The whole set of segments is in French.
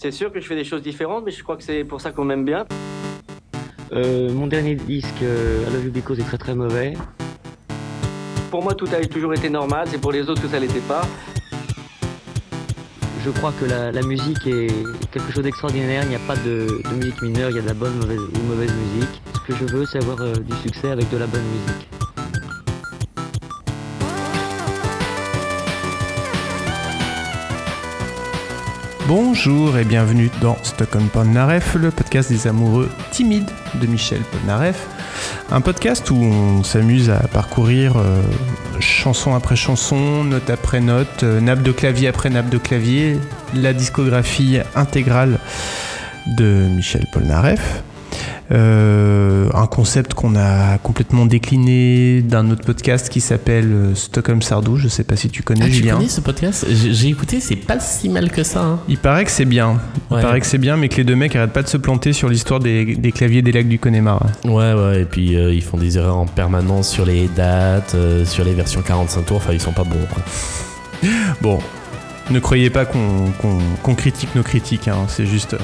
C'est sûr que je fais des choses différentes, mais je crois que c'est pour ça qu'on m'aime bien. Mon dernier disque, Alojubico, c'est très très mauvais. Pour moi, tout a toujours été normal, c'est pour les autres que ça l'était pas. Je crois que la musique est quelque chose d'extraordinaire, il n'y a pas de musique mineure, il y a de la bonne ou mauvaise musique. Ce que je veux, c'est avoir du succès avec de la bonne musique. Bonjour et bienvenue dans Stockholm Polnareff, le podcast des amoureux timides de Michel Polnareff. Un podcast où on s'amuse à parcourir chanson après chanson, note après note, nappe de clavier après nappe de clavier, la discographie intégrale de Michel Polnareff. Un concept qu'on a complètement décliné d'un autre podcast qui s'appelle Stockholm Sardou. Je sais pas si tu connais, Julien. Tu connais ce podcast ? J'ai écouté, c'est pas si mal que ça. Hein. Il paraît que c'est bien. Ouais. Il paraît que c'est bien, mais que les deux mecs arrêtent pas de se planter sur l'histoire des claviers des lacs du Connemara. Ouais. Et puis ils font des erreurs en permanence sur les dates, sur les versions 45 tours. Enfin, ils sont pas bons, quoi. Bon. Ne croyez pas qu'on critique nos critiques, hein. C'est juste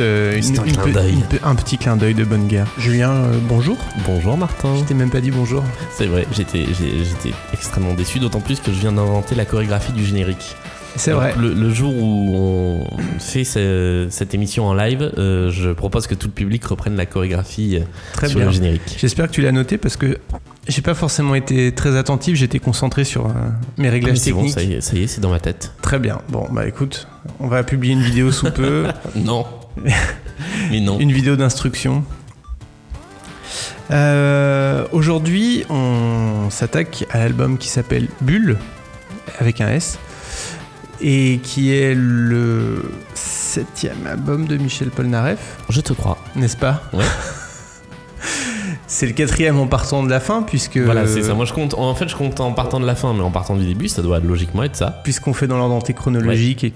un petit clin d'œil de bonne guerre. Julien, bonjour. Bonjour Martin. Je t'ai même pas dit bonjour. C'est vrai, j'étais extrêmement déçu, d'autant plus que je viens d'inventer la chorégraphie du générique. C'est vrai. Le jour où on fait cette émission en live, je propose que tout le public reprenne la chorégraphie sur le générique. J'espère que tu l'as noté parce que j'ai pas forcément été très attentif, j'étais concentré sur mes réglages techniques. Bon, ça y est, c'est dans ma tête. Très bien. Bon, bah écoute, on va publier une vidéo sous peu. Non. Mais non. Une vidéo d'instruction. Aujourd'hui, on s'attaque à l'album qui s'appelle Bulle, avec un S. Et qui est le 7e album de Michel Polnareff. Je te crois. N'est-ce pas ? Ouais. C'est le 4e en partant de la fin, puisque... Voilà, c'est ça. Moi, je compte en partant de la fin, mais en partant du début, ça doit logiquement être ça. Puisqu'on fait dans l'ordre chronologique, ouais.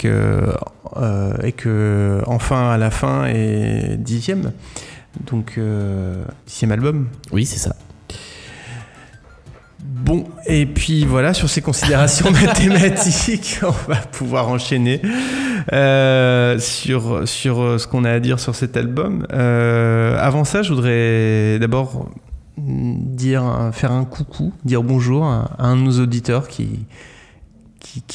et que enfin, à la fin, est 10e. Donc, 10e album. Oui, c'est ça. Bon, et puis voilà, sur ces considérations mathématiques, on va pouvoir enchaîner sur ce qu'on a à dire sur cet album. Avant ça, je voudrais d'abord faire un coucou, dire bonjour à un de nos auditeurs qui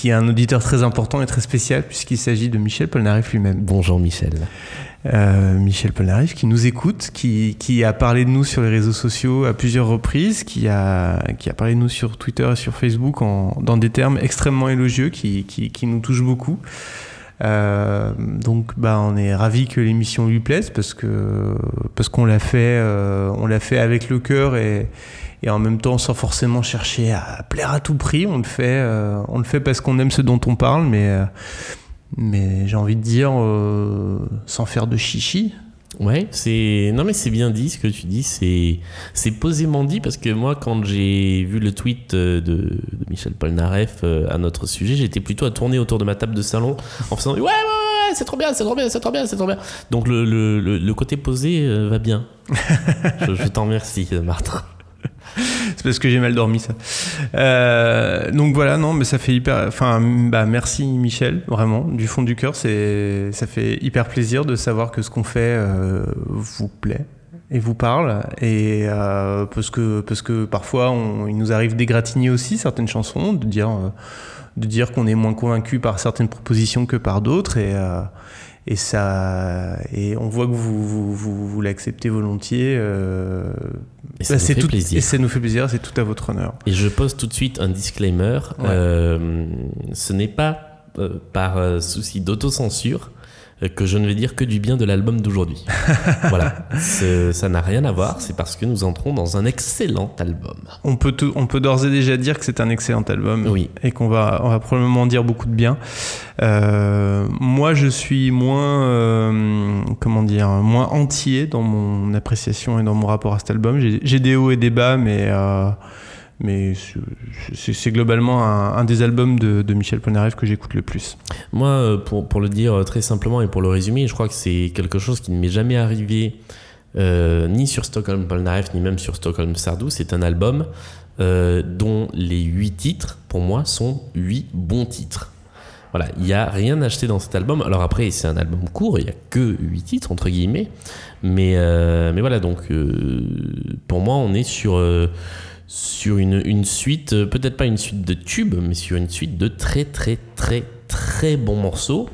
est un auditeur très important et très spécial, puisqu'il s'agit de Michel Polnareff lui-même. Bonjour Michel. Michel Polnareff qui nous écoute, qui a parlé de nous sur les réseaux sociaux à plusieurs reprises, qui a parlé de nous sur Twitter et sur Facebook dans des termes extrêmement élogieux qui nous touchent beaucoup. Donc on est ravis que l'émission lui plaise parce qu'on l'a fait avec le cœur et en même temps sans forcément chercher à plaire à tout prix. On le fait parce qu'on aime ce dont on parle, mais j'ai envie de dire sans faire de chichi. Ouais, c'est bien dit ce que tu dis, c'est posément dit, parce que moi quand j'ai vu le tweet de Michel Polnareff à notre sujet, j'étais plutôt à tourner autour de ma table de salon en faisant ouais, c'est trop bien. Donc le côté posé va bien. je t'en remercie Martin. C'est parce que j'ai mal dormi ça. Donc voilà, non, mais ça fait hyper. Merci Michel, vraiment, du fond du cœur. Ça fait hyper plaisir de savoir que ce qu'on fait vous plaît et vous parle. Et parce que parfois, il nous arrive d'égratigner aussi certaines chansons, de dire qu'on est moins convaincu par certaines propositions que par d'autres. Et on voit que vous l'acceptez volontiers. Et ça nous fait plaisir. Et ça nous fait plaisir, c'est tout à votre honneur. Et je pose tout de suite un disclaimer. Ouais. Ce n'est pas par souci d'autocensure que je ne vais dire que du bien de l'album d'aujourd'hui. Voilà, ça n'a rien à voir, c'est parce que nous entrons dans un excellent album. On peut d'ores et déjà dire que c'est un excellent album, oui. Et qu'on va probablement dire beaucoup de bien. Moi, je suis moins, moins entier dans mon appréciation et dans mon rapport à cet album. J'ai des hauts et des bas, mais c'est globalement un des albums de Michel Polnareff que j'écoute le plus. Moi, pour le dire très simplement et pour le résumer, je crois que c'est quelque chose qui ne m'est jamais arrivé ni sur Stockholm Polnareff, ni même sur Stockholm Sardou. C'est un album dont les 8 titres, pour moi, sont 8 bons titres. Voilà, il n'y a rien acheté dans cet album. Alors après, c'est un album court, il n'y a que 8 titres, entre guillemets. Mais voilà, donc pour moi, on est sur une suite, peut-être pas une suite de tubes, mais sur une suite de très, très, très, très bons morceaux.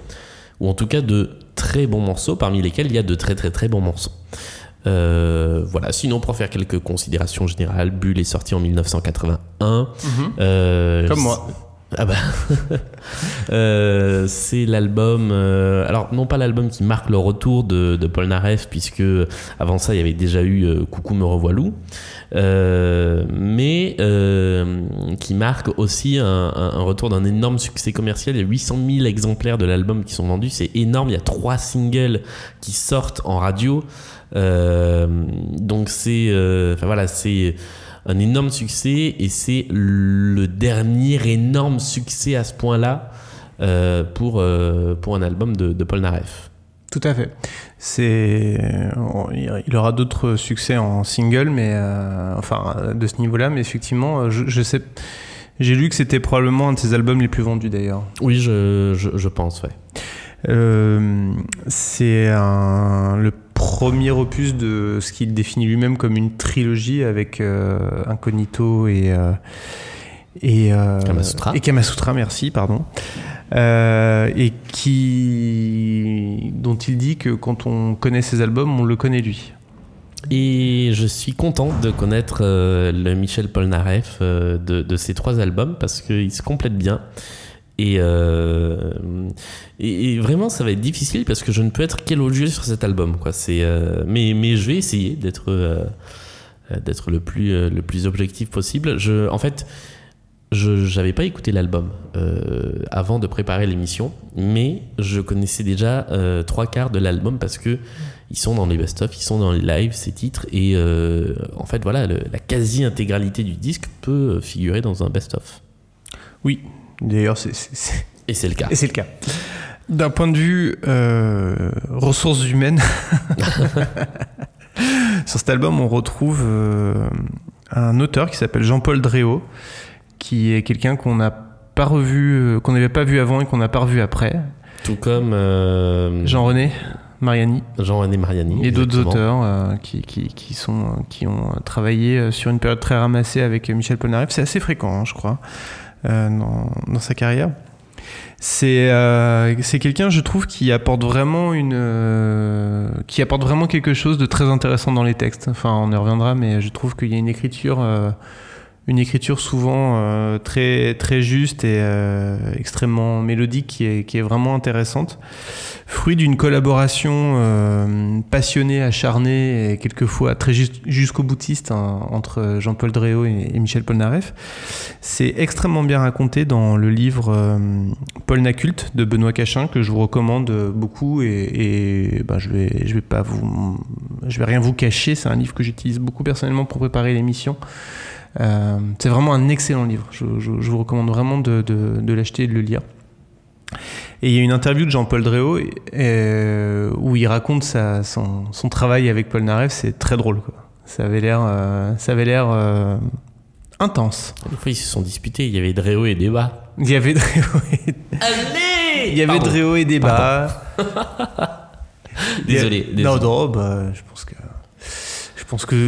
Ou en tout cas, de très bons morceaux, parmi lesquels il y a de très, très, très bons morceaux. Voilà, sinon pour faire quelques considérations générales, Bulle est sorti en 1981. Comme moi. Ah bah c'est l'album alors non pas l'album qui marque le retour de Polnareff, puisque avant ça il y avait déjà eu Coucou me revoilou, mais qui marque aussi un retour d'un énorme succès commercial. Il y a 800 000 exemplaires de l'album qui sont vendus, c'est énorme. Il y a 3 singles qui sortent en radio, donc c'est voilà, c'est un énorme succès, et c'est le dernier énorme succès à ce point-là pour un album de Polnareff. Tout à fait. Il aura d'autres succès en single, mais enfin de ce niveau-là, mais effectivement, je sais, j'ai lu que c'était probablement un de ses albums les plus vendus d'ailleurs. Oui, je pense, ouais. C'est le premier opus de ce qu'il définit lui-même comme une trilogie avec Incognito et Kamasutra. Et Kamasutra, merci, pardon. Et dont il dit que quand on connaît ses albums, on le connaît lui. Et je suis content de connaître le Michel Polnareff de ces 3 albums, parce qu'ils se complètent bien. Et vraiment ça va être difficile, parce que je ne peux être qu'élogieux sur cet album, quoi. C'est mais je vais essayer d'être le plus objectif possible. J'avais pas écouté l'album avant de préparer l'émission, mais je connaissais déjà 3/4 de l'album, parce que ils sont dans les best-of, ils sont dans les lives, ces titres, et en fait voilà, la quasi-intégralité du disque peut figurer dans un best-of. Oui. D'ailleurs, et c'est le cas. Et c'est le cas. D'un point de vue ressources humaines, sur cet album, on retrouve un auteur qui s'appelle Jean-Paul Dréau, qui est quelqu'un qu'on n'avait pas vu avant et qu'on n'a pas revu après. Tout comme Jean-René Mariani. Jean-René Mariani. Et d'autres auteurs qui ont travaillé sur une période très ramassée avec Michel Polnareff. C'est assez fréquent, hein, je crois. Dans sa carrière, c'est quelqu'un, je trouve, qui apporte vraiment quelque chose de très intéressant dans les textes. Enfin, on y reviendra, mais je trouve qu'il y a une écriture souvent très très juste et extrêmement mélodique, qui est vraiment intéressante, fruit d'une collaboration passionnée, acharnée et quelquefois très jusqu'au boutiste, hein, entre Jean-Paul Dréau et Michel Polnareff. C'est extrêmement bien raconté dans le livre Polnacult de Benoît Cachin, que je vous recommande beaucoup, et ben, je vais rien vous cacher, c'est un livre que j'utilise beaucoup personnellement pour préparer l'émission. C'est vraiment un excellent livre. Je vous recommande vraiment de l'acheter et de le lire. Et il y a une interview de Jean-Paul Dréau où il raconte son travail avec Polnareff. C'est très drôle, quoi. Ça avait l'air intense. Des fois, ils se sont disputés. Il y avait Dréau et débat. Allez, il y avait Dréau et débat. Désolé. Non, bah, je pense que.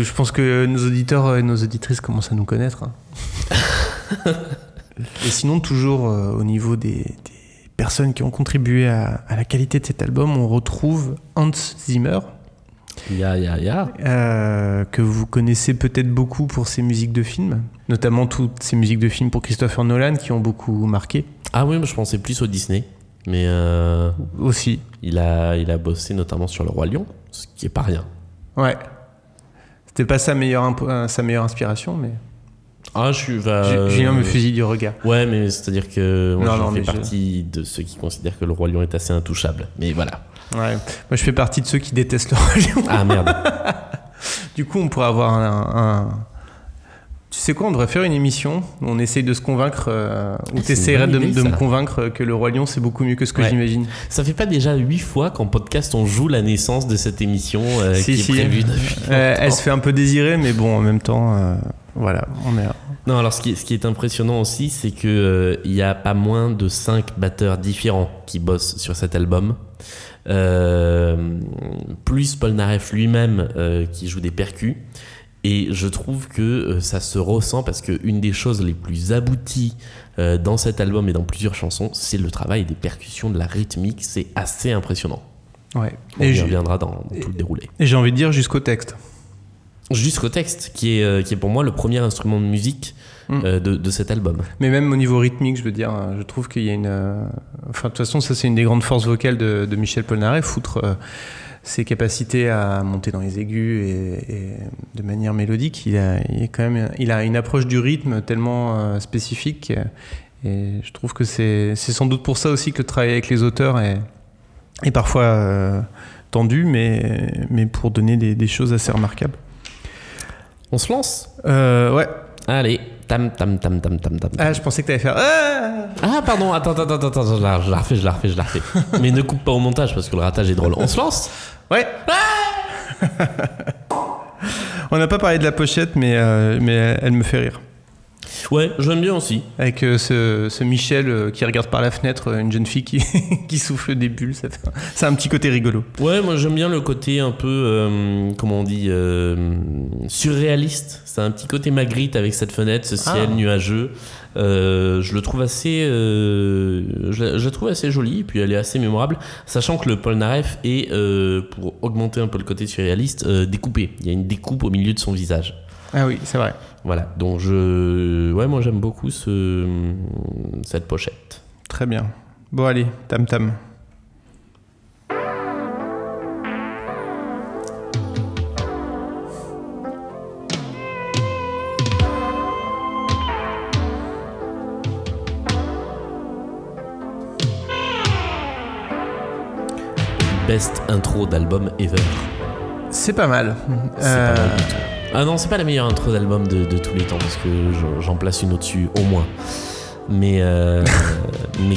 Je pense que nos auditeurs et nos auditrices commencent à nous connaître. Hein. Et sinon, toujours au niveau des personnes qui ont contribué à la qualité de cet album, on retrouve Hans Zimmer. Que vous connaissez peut-être beaucoup pour ses musiques de films, notamment toutes ses musiques de films pour Christopher Nolan qui ont beaucoup marqué. Ah oui, moi je pensais plus au Disney. Mais aussi. Il a bossé notamment sur Le Roi Lion, ce qui n'est pas rien. Ouais. C'était pas sa meilleure inspiration, mais. Ah, Julien me fusille du regard. Ouais, mais c'est-à-dire que moi je fais partie de ceux qui considèrent que Le Roi Lion est assez intouchable. Mais voilà. Ouais. Moi, je fais partie de ceux qui détestent Le Roi Lion. Ah merde. Du coup, on pourrait avoir un. Tu sais quoi, on devrait faire une émission où on essaye de se convaincre, où tu essaierais de me convaincre que Le Roi Lion c'est beaucoup mieux que ce que j'imagine. Ça fait pas déjà 8 fois qu'en podcast on joue la naissance de cette émission qui est prévue depuis longtemps. Elle se fait un peu désirer, mais bon, en même temps, voilà, on est là. Non, alors ce qui est impressionnant aussi, c'est qu'il n'y a pas moins de 5 batteurs différents qui bossent sur cet album. Plus Polnareff lui-même qui joue des percus. Et je trouve que ça se ressent, parce qu'une des choses les plus abouties dans cet album et dans plusieurs chansons, c'est le travail des percussions, de la rythmique. C'est assez impressionnant. Ouais. On y reviendra dans tout le déroulé. Et j'ai envie de dire jusqu'au texte. Jusqu'au texte, qui est pour moi le premier instrument de musique de cet album. Mais même au niveau rythmique, je veux dire, je trouve qu'il y a une... Enfin, de toute façon, ça, c'est une des grandes forces vocales de Michel Polnareff, outre ses capacités à monter dans les aigus et de manière mélodique. Il a une approche du rythme tellement spécifique. Et je trouve que c'est sans doute pour ça aussi que travailler avec les auteurs est parfois tendu, mais pour donner des choses assez remarquables. On se lance ? Ouais. Allez, tam tam tam tam tam tam. Ah, je pensais que t'allais faire. Ah pardon, attends, je la refais. Mais ne coupe pas au montage parce que le ratage est drôle. On se lance ? Ouais. Ah on n'a pas parlé de la pochette, mais elle me fait rire. Ouais, j'aime bien aussi. Avec ce Michel qui regarde par la fenêtre une jeune fille qui souffle des bulles, ça a un petit côté rigolo. Ouais, moi j'aime bien le côté un peu, comment on dit, surréaliste. Ça a un petit côté Magritte avec cette fenêtre, ce ciel nuageux. Je la trouve assez jolie, puis elle est assez mémorable, sachant que le Polnareff est, pour augmenter un peu le côté surréaliste, découpé. Il y a une découpe au milieu de son visage. Ah oui, c'est vrai. Voilà, donc moi j'aime beaucoup cette pochette. Très bien. Bon allez, tam tam. Best intro d'album ever. C'est pas mal. C'est pas mal du tout. Ah non, c'est pas la meilleure intro d'album de tous les temps, parce que j'en place une au-dessus, au moins. Mais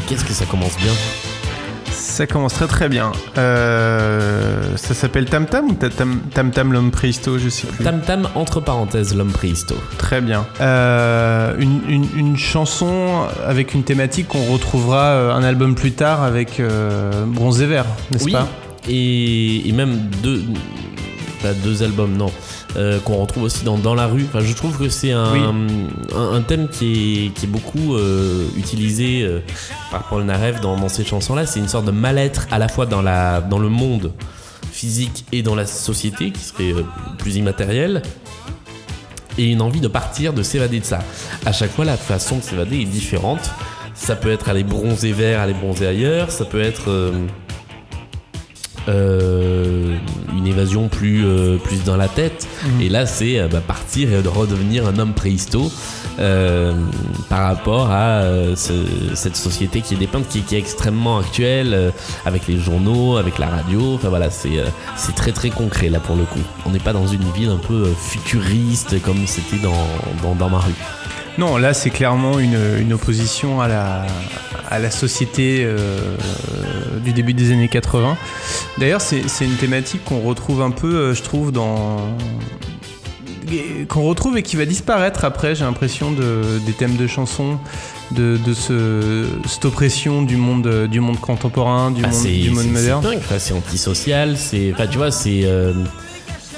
qu'est-ce que ça commence bien ? Ça commence très très bien. Ça s'appelle Tam Tam ou Tam Tam l'homme préhisto, je sais plus. Tam Tam entre parenthèses l'homme préhisto. Très bien. Une chanson avec une thématique qu'on retrouvera un album plus tard avec Bronze et Vert, n'est-ce pas ? Oui, et même deux albums, non. Qu'on retrouve aussi dans la rue. Enfin, je trouve que c'est un thème qui est beaucoup utilisé par Polnareff dans ces chansons-là. C'est une sorte de mal-être à la fois dans le monde physique et dans la société, qui serait plus immatérielle, et une envie de partir, de s'évader de ça. À chaque fois, la façon de s'évader est différente. Ça peut être aller bronzer vert, aller bronzer ailleurs. Ça peut être... une évasion plus dans la tête, et là c'est partir et redevenir un homme préhisto par rapport à cette société qui est dépeinte, qui est extrêmement actuelle, avec les journaux, avec la radio. Enfin voilà, c'est très très concret là pour le coup. On n'est pas dans une ville un peu futuriste comme c'était dans ma rue. Non, là c'est clairement une opposition à la société du début des années 80. D'ailleurs, c'est une thématique qu'on retrouve un peu, je trouve, qu'on retrouve et qui va disparaître après, j'ai l'impression, des thèmes de chansons, cette oppression du monde contemporain, du monde moderne. C'est dingue, c'est antisocial, c'est... Enfin, tu vois, c'est...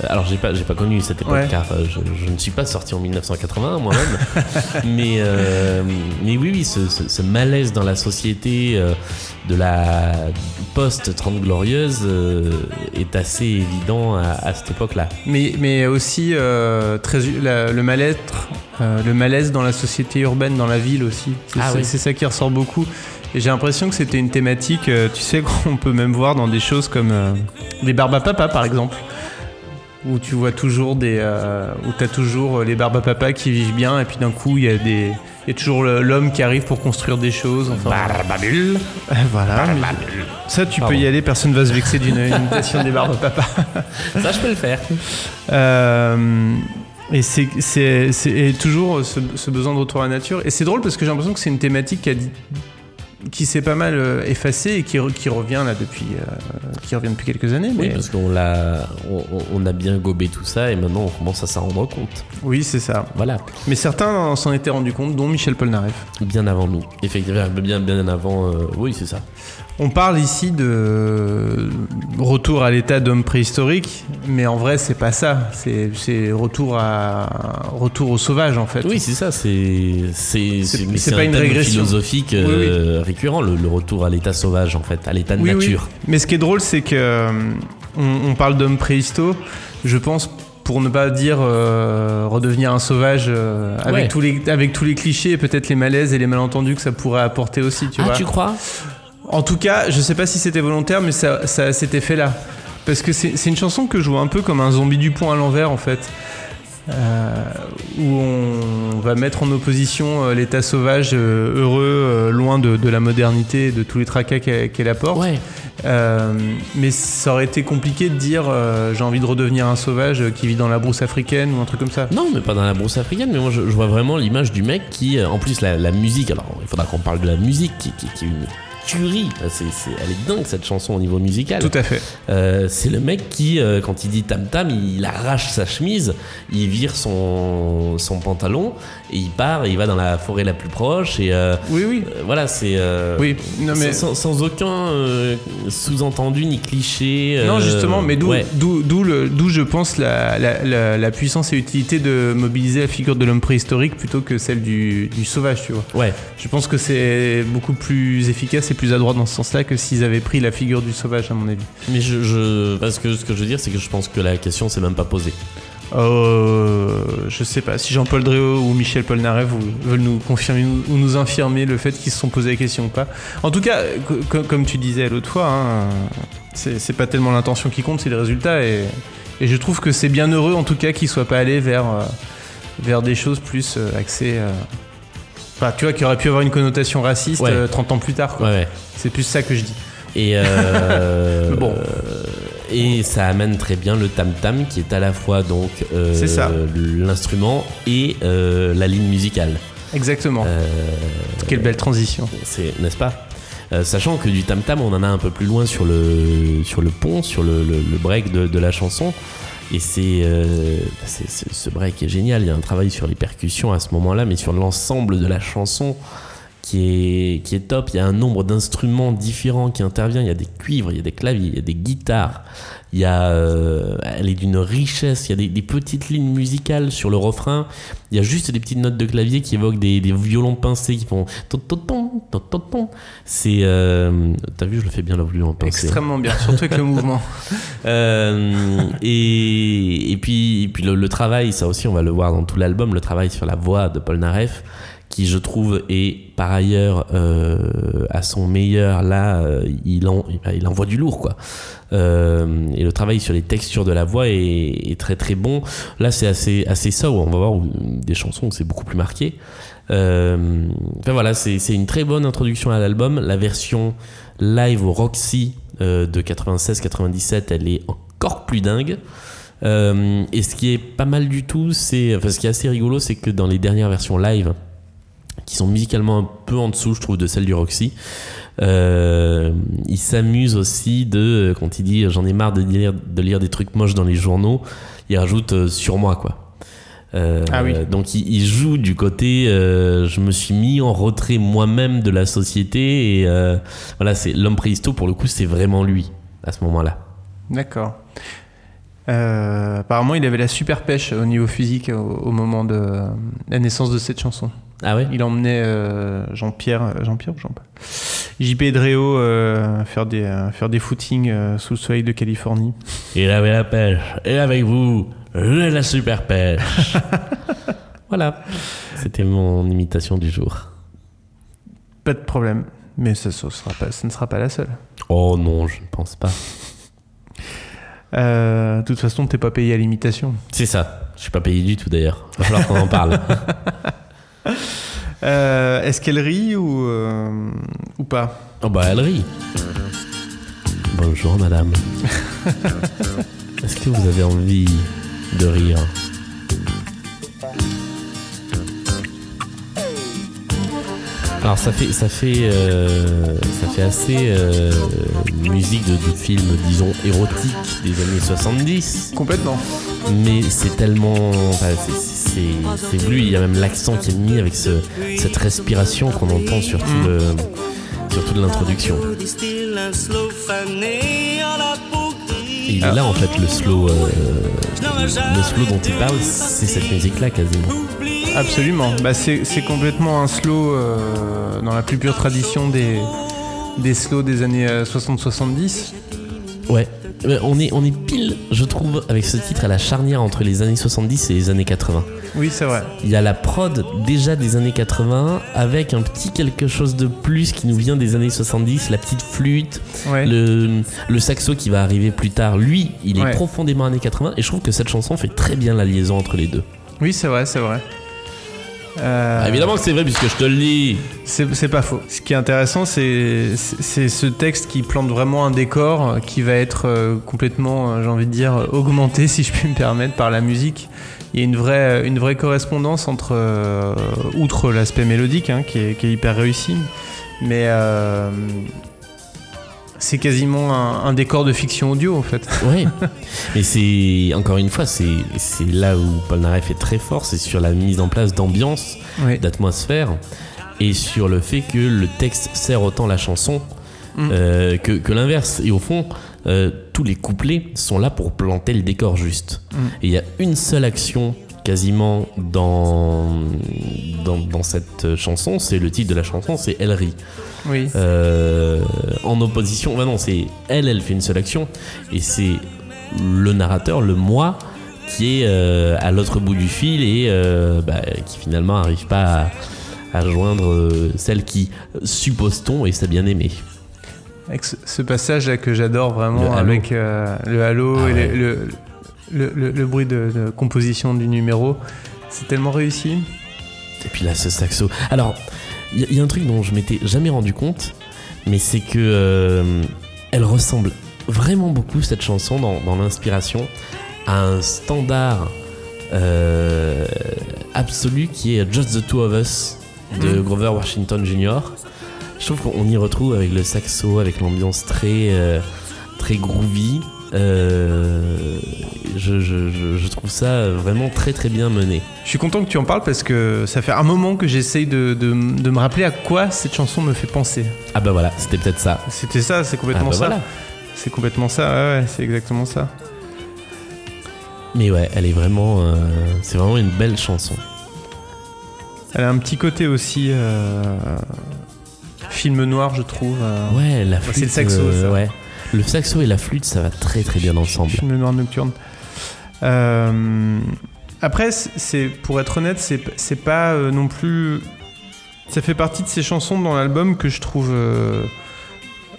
Alors j'ai pas connu cette époque, car je ne suis pas sorti en 1981 moi-même, mais oui, ce malaise dans la société de la post-30 glorieuse est assez évident à cette époque-là. Mais aussi le mal-être, le malaise dans la société urbaine, dans la ville aussi. C'est ça qui ressort beaucoup. Et j'ai l'impression que c'était une thématique, tu sais, qu'on peut même voir dans des choses comme des Barbes à Papa par exemple. Où tu vois toujours où t'as toujours les barbes à papa qui vivent bien, et puis d'un coup il y a toujours l'homme qui arrive pour construire des choses. Enfin, Barbabulle. Voilà. Barbabulle. Ça tu peux y aller, personne va se vexer d'une imitation des barbes à papa. Ça je peux le faire. Et c'est toujours ce besoin de retour à la nature. Et c'est drôle parce que j'ai l'impression que c'est une thématique qui a qui s'est pas mal effacé et qui revient là depuis quelques années. Mais... oui, parce qu'on a bien gobé tout ça et maintenant on commence à s'en rendre compte. Oui, c'est ça. Voilà. Mais certains s'en étaient rendus compte, dont Michel Polnareff. Bien avant nous. Effectivement, bien avant. Oui, c'est ça. On parle ici de retour à l'état d'homme préhistorique, mais en vrai, c'est pas ça. C'est retour au sauvage, en fait. Oui, c'est ça. C'est pas une régression philosophique récurrent, le retour à l'état sauvage, en fait, à l'état de nature. Oui. Mais ce qui est drôle, c'est que on parle d'homme préhisto, je pense, pour ne pas dire redevenir un sauvage avec tous les clichés et peut-être les malaises et les malentendus que ça pourrait apporter aussi. Tu vois. Tu crois ? En tout cas, je sais pas si c'était volontaire, mais ça s'était fait là. Parce que c'est une chanson que je vois un peu comme un zombie du pont à l'envers, en fait. Où on va mettre en opposition l'état sauvage, heureux, loin de la modernité et de tous les tracas qu'elle apporte. Ouais. Mais ça aurait été compliqué de dire j'ai envie de redevenir un sauvage qui vit dans la brousse africaine ou un truc comme ça. Non, mais pas dans la brousse africaine, mais moi je vois vraiment l'image du mec qui, en plus la musique, alors il faudra qu'on parle de la musique qui est une... tuerie, elle est dingue cette chanson au niveau musical. Tout à fait. C'est le mec qui, quand il dit tam tam, il arrache sa chemise, il vire son pantalon et il part, et il va dans la forêt la plus proche et voilà, c'est oui, non, mais... sans aucun sous-entendu ni cliché. Non, justement, mais d'où je pense la puissance et l'utilité de mobiliser la figure de l'homme préhistorique plutôt que celle du sauvage, tu vois. Ouais. Je pense que c'est beaucoup plus efficace et plus adroit dans ce sens-là que s'ils avaient pris la figure du sauvage, à mon avis. Mais parce que ce que je veux dire, c'est que je pense que la question s'est même pas posée. Je sais pas si Jean-Paul Dréau ou Michel Polnareff veulent nous confirmer ou nous infirmer le fait qu'ils se sont posés la question ou pas. En tout cas, comme tu disais l'autre fois, hein, c'est pas tellement l'intention qui compte, c'est le résultat. Et je trouve que c'est bien heureux, en tout cas, qu'ils soient pas allés vers des choses plus axées. Enfin, tu vois, qu'il aurait pu avoir une connotation raciste 30 ans plus tard, quoi. Ouais. C'est plus ça que je dis. Bon. Et ça amène très bien le tam-tam qui est à la fois donc l'instrument et la ligne musicale. Exactement. Quelle belle transition. N'est-ce pas ? Sachant que du tam-tam, on en a un peu plus loin sur le pont, sur le break de la chanson. Et c'est ce break est génial. Il y a un travail sur les percussions à ce moment-là, mais sur l'ensemble de la chanson qui est top. Il y a un nombre d'instruments différents qui interviennent. Il y a des cuivres, il y a des claviers, il y a des guitares. Il y a, elle est d'une richesse. Il y a des petites lignes musicales sur le refrain. Il y a juste des petites notes de clavier qui évoquent des violons pincés qui font tototon, tototon. C'est, t'as vu, je le fais bien le violon pincé. Extrêmement bien, surtout avec le mouvement. Et puis le travail, ça aussi, on va le voir dans tout l'album, le travail sur la voix de Polnareff, qui je trouve est par ailleurs à son meilleur là, il envoie du lourd, quoi. Et le travail sur les textures de la voix est très très bon. Là c'est assez sobre, on va voir des chansons où c'est beaucoup plus marqué. Enfin voilà, c'est une très bonne introduction à l'album. La version live au Roxy de 96-97, elle est encore plus dingue. Et ce qui est pas mal du tout, ce qui est assez rigolo, c'est que dans les dernières versions live, qui sont musicalement un peu en dessous, je trouve, de celle du Roxy. Il s'amuse aussi de, quand il dit j'en ai marre de lire des trucs moches dans les journaux, il rajoute sur moi, quoi. Donc il joue du côté je me suis mis en retrait moi-même de la société et voilà, c'est l'homme préhisto pour le coup, c'est vraiment lui à ce moment-là. D'accord. Apparemment il avait la super pêche au niveau physique au moment de la naissance de cette chanson. Ah ouais. Il emmenait Jean-Pierre ou Jean-Paul, JP Dréau faire des footings sous le soleil de Californie. Il avait la pêche et avec vous j'ai la super pêche. Voilà, c'était mon imitation du jour. Pas de problème, mais ça ne sera pas la seule. Oh non, je ne pense pas. De toute façon, t'es pas payé à l'imitation. C'est ça. Je suis pas payé du tout d'ailleurs. Il va falloir qu'on en parle. Est-ce qu'elle rit ou pas ? Oh bah elle rit. Bonjour madame. Est-ce que vous avez envie de rire ? Alors ça fait assez musique de film, disons, érotique des années 70. Complètement. Mais c'est tellement... Enfin, c'est voulu, il y a même l'accent qui est mis avec cette respiration qu'on entend sur toute l'introduction. Et il est là en fait le slow dont il parle, c'est cette musique-là quasiment. Absolument, bah c'est complètement un slow dans la plus pure tradition des slows des années 60-70. Ouais, on est pile, je trouve, avec ce titre à la charnière entre les années 70 et les années 80. Oui, c'est vrai. Il y a la prod déjà des années 80 avec un petit quelque chose de plus qui nous vient des années 70, la petite flûte, ouais. le saxo qui va arriver plus tard. Lui, il est profondément années 80 et je trouve que cette chanson fait très bien la liaison entre les deux. Oui, c'est vrai, c'est vrai. Bah évidemment que c'est vrai puisque je te le dis. C'est pas faux. Ce qui est intéressant, c'est ce texte qui plante vraiment un décor qui va être complètement, j'ai envie de dire, augmenté, si je puis me permettre, par la musique. Il y a une vraie correspondance entre, outre l'aspect mélodique hein, qui est hyper réussi, mais c'est quasiment un décor de fiction audio en fait. Oui, mais c'est, encore une fois, c'est là où Polnareff est très fort, c'est sur la mise en place d'ambiance, oui. d'atmosphère, et sur le fait que le texte sert autant la chanson que l'inverse. Et au fond, tous les couplets sont là pour planter le décor juste. Et il y a une seule action quasiment dans cette chanson, c'est le titre de la chanson, c'est Elle rit. Oui. En opposition, bah non, c'est elle fait une seule action et c'est le narrateur, le moi, qui est à l'autre bout du fil et qui finalement n'arrive pas à joindre celle qui, suppose-t-on, est sa bien-aimée. Avec ce passage là que j'adore vraiment, avec le halo et le bruit de composition du numéro, c'est tellement réussi. Et puis là, ce saxo. Alors, il y a un truc dont je m'étais jamais rendu compte, mais c'est que elle ressemble vraiment beaucoup, cette chanson, dans l'inspiration, à un standard absolu qui est Just the Two of Us de Grover Washington Jr. Je trouve qu'on y retrouve avec le saxo, avec l'ambiance très, très groovy. Je trouve ça vraiment très très bien mené. Je suis content que tu en parles parce que ça fait un moment que j'essaye de me rappeler à quoi cette chanson me fait penser. Ah bah voilà, c'était peut-être ça. C'était ça, c'est complètement ça. Voilà. C'est complètement ça, ouais, c'est exactement ça. Mais ouais, elle est vraiment... c'est vraiment une belle chanson. Elle a un petit côté aussi... film noir, je trouve. Ouais, la flûte. C'est le saxo, ça. Ouais. Le saxo et la flûte, ça va très très bien ensemble. Film noir nocturne. Après, pour être honnête, c'est pas non plus... Ça fait partie de ces chansons dans l'album que je trouve...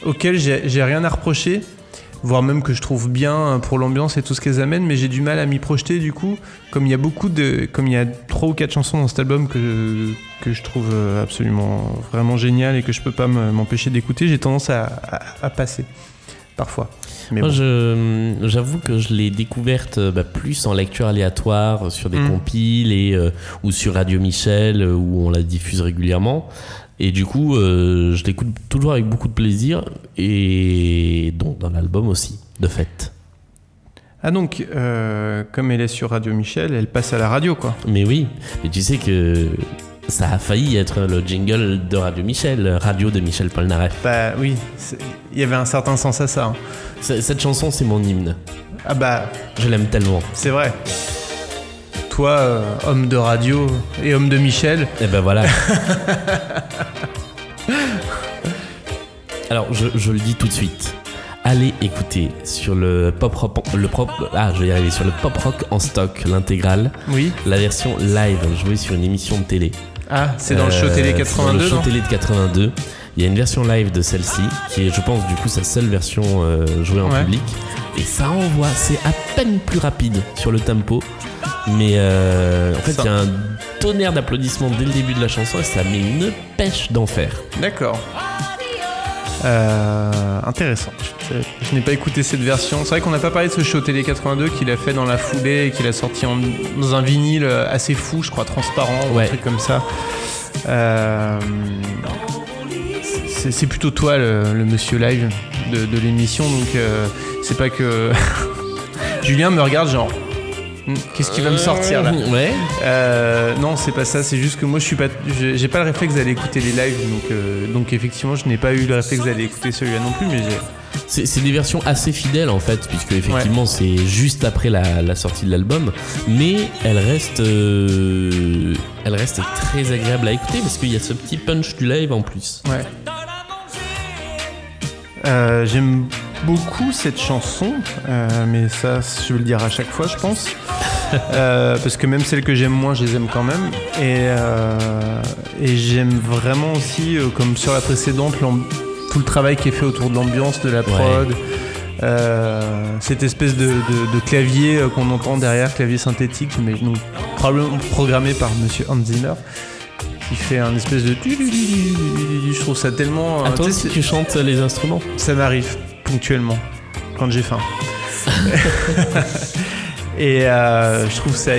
auxquelles j'ai rien à reprocher, voire même que je trouve bien pour l'ambiance et tout ce qu'elles amènent, mais j'ai du mal à m'y projeter du coup, comme il y a comme il y a 3 ou 4 chansons dans cet album que je trouve absolument vraiment géniales et que je peux pas m'empêcher d'écouter, j'ai tendance à passer parfois. Mais moi, bon. J'avoue que je l'ai découverte plus en lecture aléatoire sur des compiles et, ou sur Radio Michel où on la diffuse régulièrement. Et du coup, je l'écoute toujours avec beaucoup de plaisir et donc dans l'album aussi, de fait. Ah donc, comme elle est sur Radio Michel, elle passe à la radio, quoi. Mais oui, mais tu sais que ça a failli être le jingle de Radio Michel, Radio de Michel Polnareff. Bah oui, il y avait un certain sens à ça. Hein. Cette chanson, c'est mon hymne. Ah bah... Je l'aime tellement. C'est vrai. Toi, homme de radio et homme de Michel. Et ben voilà. Alors, je le dis tout de suite. Allez écouter sur le pop rock, sur le pop rock en stock, l'intégrale. Oui. La version live jouée sur une émission de télé. Ah, c'est dans le show télé 82. Dans le show télé de 82. Il y a une version live de celle-ci qui est, je pense, du coup sa seule version jouée en public. Et ça envoie, c'est à peine plus rapide sur le tempo. Mais en fait, il y a un tonnerre d'applaudissements dès le début de la chanson et ça met une pêche d'enfer. D'accord. Intéressant. Je n'ai pas écouté cette version. C'est vrai qu'on n'a pas parlé de ce show Télé 82 qu'il a fait dans la foulée et qu'il a sorti dans un vinyle assez fou, je crois, transparent ou un truc comme ça. C'est plutôt toi le monsieur live de l'émission, donc c'est pas que Julien me regarde genre qu'est-ce qu'il va me sortir là. Ouais. Non, c'est pas ça. C'est juste que moi, j'ai pas le réflexe d'aller écouter les lives, donc effectivement, je n'ai pas eu le réflexe d'aller écouter celui-là non plus. Mais c'est des versions assez fidèles en fait, puisque effectivement, ouais, c'est juste après la sortie de l'album, mais elle reste très agréable à écouter parce qu'il y a ce petit punch du live en plus. Ouais. J'aime beaucoup cette chanson, mais ça je vais le dire à chaque fois je pense, parce que même celles que j'aime moins je les aime quand même, et j'aime vraiment aussi, comme sur la précédente, tout le travail qui est fait autour de l'ambiance, de la prod, ouais, cette espèce de clavier qu'on entend derrière, clavier synthétique, mais donc probablement programmé par monsieur Hans Zimmer, qui fait un espèce de... Je trouve ça tellement... À toi aussi tu chantes les instruments? Ça m'arrive ponctuellement quand j'ai faim. Et je trouve ça...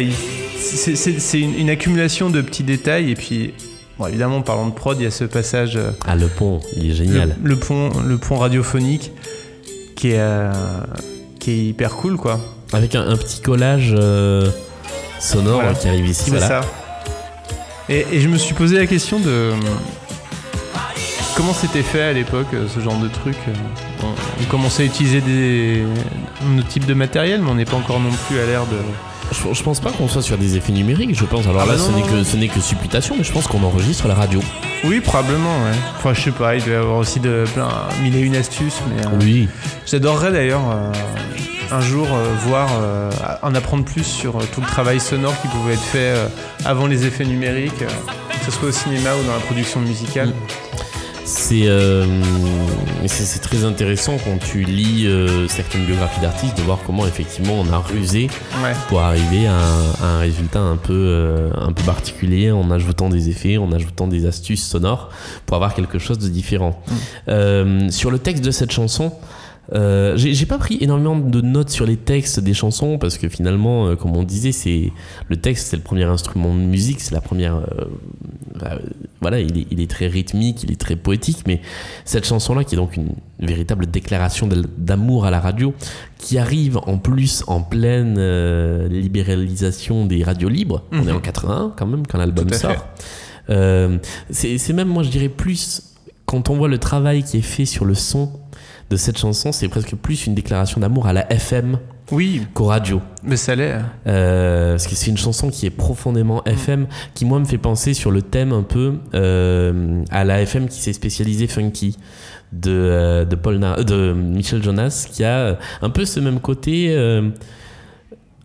C'est une accumulation de petits détails. Et puis, bon, évidemment, en parlant de prod, il y a ce passage... Ah, le pont, il est génial. Le pont radiophonique qui est hyper cool, quoi. Avec un petit collage sonore, voilà, qui arrive ici. C'est ça. Et je me suis posé la question de comment c'était fait à l'époque, ce genre de truc. On commençait à utiliser nos types de matériel, mais on n'est pas encore non plus à l'ère de... Je pense pas qu'on soit sur des effets numériques, je pense. Alors là, ce n'est que supputation, mais je pense qu'on enregistre la radio. Oui, probablement, ouais. Enfin, je sais pas, il doit y avoir aussi plein mille et une astuces. Mais, oui. J'adorerais d'ailleurs... un jour voir, en apprendre plus sur tout le travail sonore qui pouvait être fait avant les effets numériques, que ce soit au cinéma ou dans la production musicale. C'est très intéressant quand tu lis certaines biographies d'artistes de voir comment effectivement on a rusé, ouais, pour arriver à un résultat un peu particulier en ajoutant des effets, en ajoutant des astuces sonores pour avoir quelque chose de différent. Sur le texte de cette chanson, j'ai pas pris énormément de notes sur les textes des chansons parce que finalement, comme on disait, le texte c'est le premier instrument de musique, c'est la première. Voilà, il est très rythmique, il est très poétique, mais cette chanson-là qui est donc une véritable déclaration d'amour à la radio, qui arrive en plus en pleine libéralisation des radios libres. Mmh. On est en 81 quand même quand l'album sort. C'est même, moi je dirais plus, quand on voit le travail qui est fait sur le son de cette chanson, c'est presque plus une déclaration d'amour à la FM, oui, qu'aux radios. Mais ça l'est. Parce que c'est une chanson qui est profondément FM, qui moi me fait penser sur le thème un peu à la FM qui s'est spécialisée funky de Michel Jonas, qui a un peu ce même côté.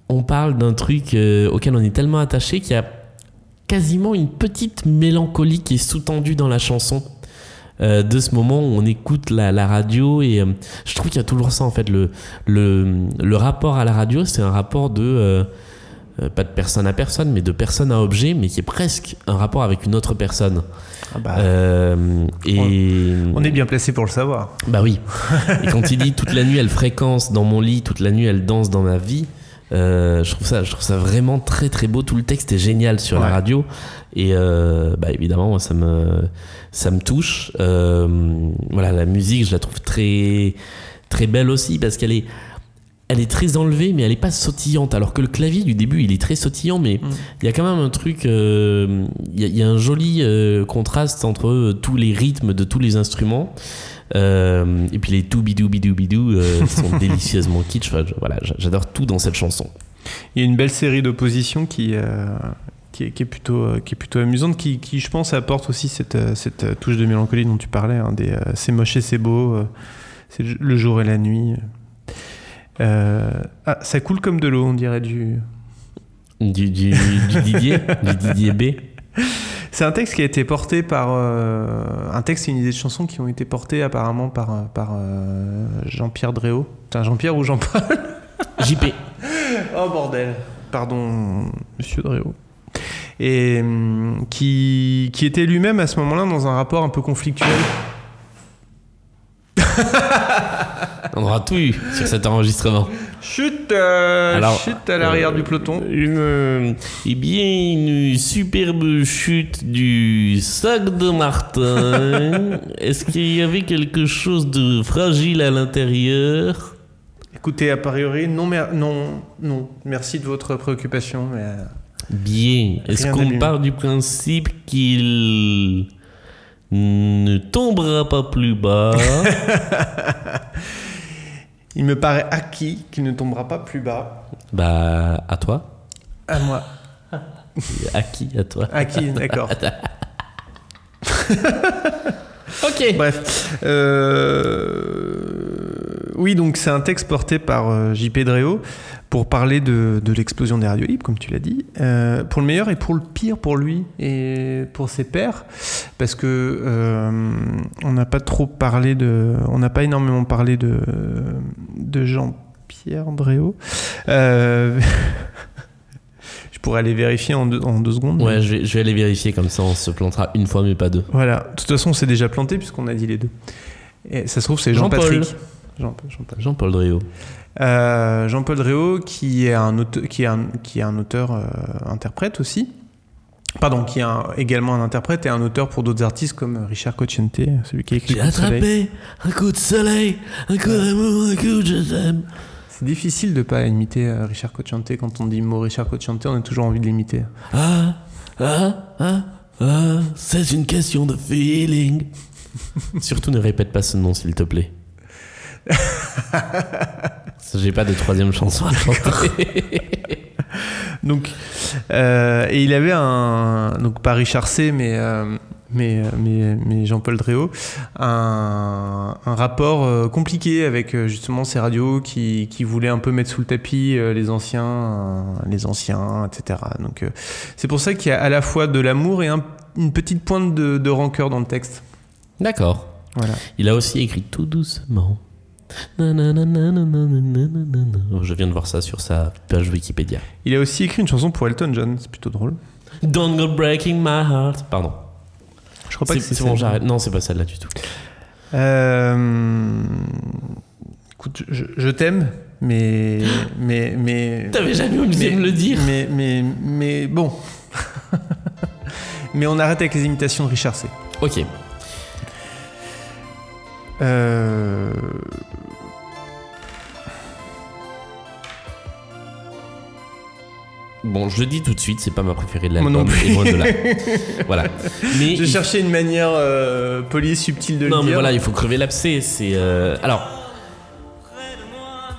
On parle d'un truc auquel on est tellement attaché qu'il y a quasiment une petite mélancolie qui est sous-tendue dans la chanson. De ce moment où on écoute la radio, et je trouve qu'il y a toujours ça en fait, le rapport à la radio, c'est un rapport de pas de personne à personne, mais de personne à objet, mais qui est presque un rapport avec une autre personne. On est bien placé pour le savoir. Bah oui. Et quand il dit toute la nuit elle fréquence dans mon lit, toute la nuit elle danse dans ma vie, je trouve ça vraiment très très beau. Tout le texte est génial sur, ouais, la radio, et évidemment ça me touche. Voilà, la musique je la trouve très très belle aussi parce qu'elle est très enlevée, mais elle est pas sautillante, alors que le clavier du début il est très sautillant, mais il y a quand même un truc, il y a un joli contraste entre tous les rythmes de tous les instruments. Et puis les tout bidou sont délicieusement kitsch. Enfin, voilà, j'adore tout dans cette chanson. Il y a une belle série d'oppositions qui est plutôt amusante, qui je pense apporte aussi cette touche de mélancolie dont tu parlais, hein, c'est moche et c'est beau, c'est le jour et la nuit. Ça coule comme de l'eau, on dirait du Didier, du Didier B. C'est un texte qui a été porté par un texte et une idée de chanson qui ont été portés apparemment par Jean-Pierre Dréau. Putain, Jean-Pierre ou Jean-Paul JP. Oh bordel. Pardon, monsieur Dréau. Et qui était lui-même à ce moment-là dans un rapport un peu conflictuel. On aura tout eu sur cet enregistrement. Chute à l'arrière du peloton. Une superbe chute du sac de Martin. Est-ce qu'il y avait quelque chose de fragile à l'intérieur ? Écoutez, a priori, non, merci de votre préoccupation. Mais... Bien. Est-ce qu'on part du principe qu'il ne tombera pas plus bas ? Il me paraît acquis qu'il ne tombera pas plus bas. Bah, à toi ? À moi. Acquis, à toi. Acquis, d'accord. Ok. Bref. Oui, donc c'est un texte porté par J.P. Dréau pour parler de l'explosion des radios libres, comme tu l'as dit, pour le meilleur et pour le pire pour lui et pour ses pairs, parce que on n'a pas énormément parlé de Jean-Pierre Dréau. Pour aller vérifier en deux secondes. Ouais, je vais aller vérifier, comme ça on se plantera une fois mais pas deux. Voilà, de toute façon on s'est déjà planté puisqu'on a dit les deux. Et ça se trouve c'est Jean-Paul Dréau. Jean-Paul Dréau qui est un auteur-interprète aussi. Pardon, qui est également un interprète et un auteur pour d'autres artistes comme Richard Cocciante, celui qui a écrit J'ai attrapé un coup de soleil, un coup d'amour, un coup de je t'aime. C'est difficile de ne pas imiter Richard Cocciante. Quand on dit le mot Richard Cocciante, on a toujours envie de l'imiter. C'est une question de feeling. Surtout ne répète pas ce nom, s'il te plaît. J'ai pas de troisième chanson à chanter. Donc, et il avait donc pas Richard C, mais Jean-Paul Dréau, un rapport compliqué avec justement ces radios qui voulaient un peu mettre sous le tapis les anciens, etc. Donc c'est pour ça qu'il y a à la fois de l'amour et une petite pointe de rancœur dans le texte. D'accord. Voilà. Il a aussi écrit tout doucement. Je viens de voir ça sur sa page Wikipédia. Il a aussi écrit une chanson pour Elton John, c'est plutôt drôle. Don't go breaking my heart. Pardon. Je crois pas que c'est bon, j'arrête. Non, c'est pas celle-là du tout. Écoute, je t'aime, mais t'avais jamais osé me le dire. Mais bon. Mais on arrête avec les imitations de Richard C. Ok. Bon, je le dis tout de suite, c'est pas ma préférée de l'album, et loin de là. Voilà. Mais je cherchais une manière polie, subtile de le dire. Non, mais voilà, il faut crever l'abcès. Alors,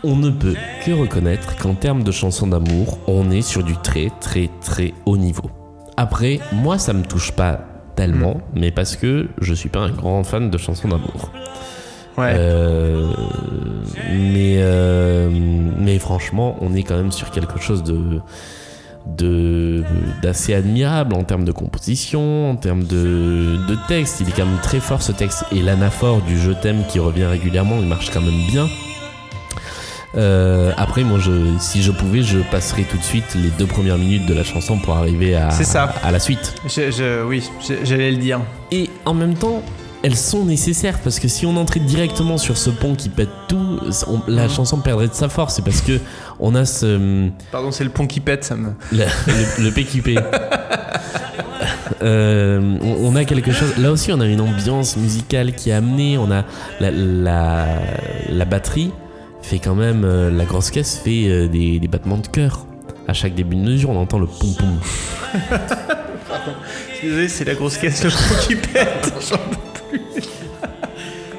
on ne peut que reconnaître qu'en termes de chansons d'amour, on est sur du très, très, très haut niveau. Après, moi, ça me touche pas tellement, mais parce que je suis pas un grand fan de chansons d'amour. Ouais. Mais franchement, on est quand même sur quelque chose d'assez admirable en termes de composition, en termes de texte. Il est quand même très fort, ce texte, et l'anaphore du je t'aime qui revient régulièrement, il marche quand même bien. Après, moi, si je pouvais, je passerais tout de suite les 2 premières minutes de la chanson pour arriver à la suite. J'allais le dire. Et en même temps, elles sont nécessaires, parce que si on entrait directement sur ce pont qui pète tout, la chanson perdrait de sa force. C'est parce que on a ce... Pardon, c'est le pont qui pète, ça me... le PQP. On a quelque chose... Là aussi, on a une ambiance musicale qui est amenée. On a la batterie fait quand même... la grosse caisse fait des battements de cœur. À chaque début de mesure, on entend le pom-pom. Désolé, c'est la grosse caisse, le pont qui pète.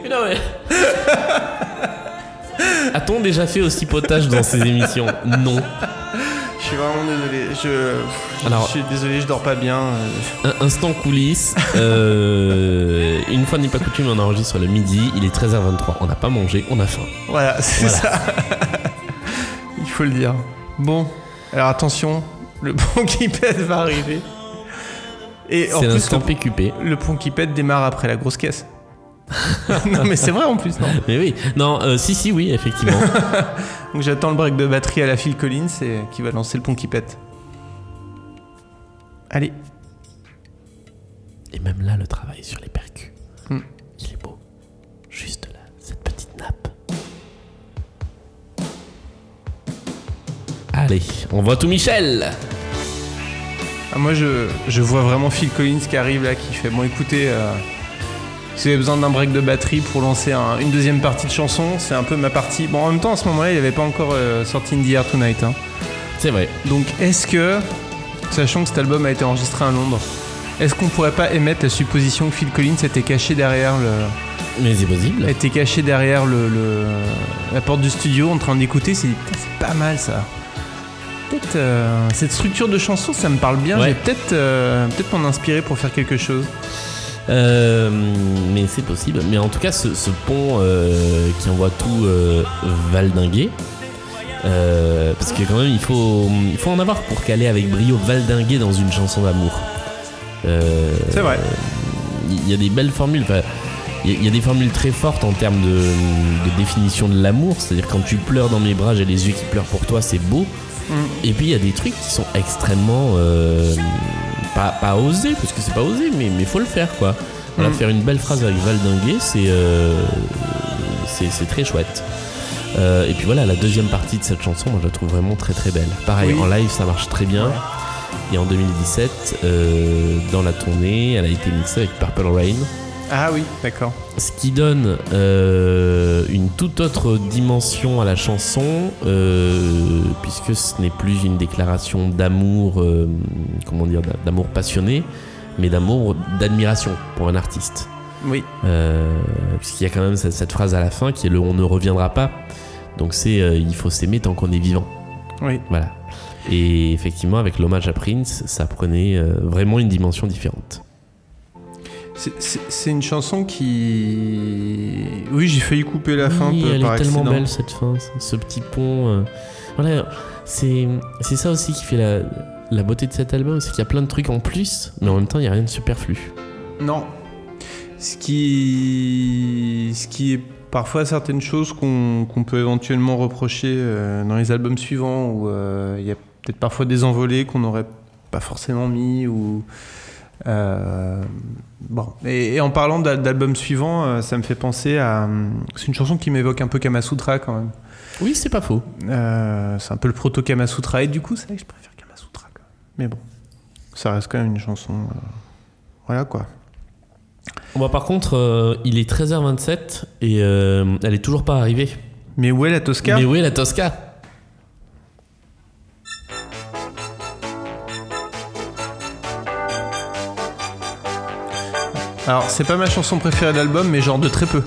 Mais non, mais... A-t-on déjà fait aussi potage dans ces émissions ? Non. Je suis vraiment désolé. Alors, je suis désolé, je dors pas bien. Instant coulisses. Une fois n'est pas coutume, on enregistre le midi. Il est 13h23. On n'a pas mangé, on a faim. Voilà, c'est ça. Il faut le dire. Bon, alors attention, le pont qui pète va arriver. Et c'est en plus, PQP. Le pont qui pète démarre après la grosse caisse. Non, mais c'est vrai en plus, non ? Mais oui, non, oui, effectivement. Donc j'attends le break de batterie à la Phil Collins qui va lancer le pont qui pète. Allez. Et même là, le travail sur les percus, il est beau. Juste là, cette petite nappe. Allez, on vote où Michel? Ah, moi je vois vraiment Phil Collins qui arrive là, qui fait bon écoutez, si vous avez besoin d'un break de batterie pour lancer une deuxième partie de chanson, c'est un peu ma partie. Bon, en même temps à ce moment là il n'avait pas encore sorti In the Air Tonight hein. C'est vrai. Donc est-ce que, sachant que cet album a été enregistré à Londres, est-ce qu'on pourrait pas émettre la supposition que Phil Collins était caché derrière le... Mais c'est possible. Était caché derrière la porte du studio en train d'écouter, c'est pas mal ça. Peut-être cette structure de chanson, ça me parle bien. Ouais. J'ai peut-être m'en inspirer pour faire quelque chose. Mais c'est possible. Mais en tout cas, ce pont qui envoie tout valdinguer. Parce que quand même, il faut en avoir pour caler avec brio valdinguer dans une chanson d'amour. C'est vrai. Il y a des belles formules. Il y a des formules très fortes en termes de définition de l'amour. C'est-à-dire quand tu pleures dans mes bras, j'ai les yeux qui pleurent pour toi, c'est beau. Mmh. Et puis il y a des trucs qui sont extrêmement pas osés, parce que c'est pas osé, mais faut le faire quoi. Voilà, faire une belle phrase avec valdinguer, c'est très chouette. Et puis voilà, la deuxième partie de cette chanson, moi je la trouve vraiment très très belle. Pareil, oui. En live ça marche très bien. Ouais. Et en 2017, dans la tournée, elle a été mixée avec Purple Rain. Ah oui, d'accord. Ce qui donne une toute autre dimension à la chanson, puisque ce n'est plus une déclaration d'amour, d'amour passionné, mais d'amour, d'admiration pour un artiste. Oui. Puisqu'il y a quand même cette phrase à la fin qui est le « on ne reviendra pas ». Donc c'est « il faut s'aimer tant qu'on est vivant ». Oui. Voilà. Et effectivement, avec l'hommage à Prince, ça prenait vraiment une dimension différente. C'est une chanson qui... Oui, j'ai failli couper la fin par accident. Elle est tellement belle cette fin, ce petit pont. Voilà, c'est ça aussi qui fait la beauté de cet album, c'est qu'il y a plein de trucs en plus, mais en même temps, il n'y a rien de superflu. Non. Ce qui est parfois certaines choses qu'on peut éventuellement reprocher dans les albums suivants, où il y a peut-être parfois des envolées qu'on n'aurait pas forcément mis, ou... Bon. Et en parlant d'album suivant, ça me fait penser à... C'est une chanson qui m'évoque un peu Kamasutra quand même. Oui, c'est pas faux. C'est un peu le proto Kamasutra. Et du coup, c'est vrai que je préfère Kamasutra quand même. Mais bon, ça reste quand même une chanson. Voilà quoi. Bon, par contre, il est 13h27 et elle est toujours pas arrivée. Mais où est la Tosca ? Mais où est la Tosca ? Alors, c'est pas ma chanson préférée de l'album, mais genre de très peu.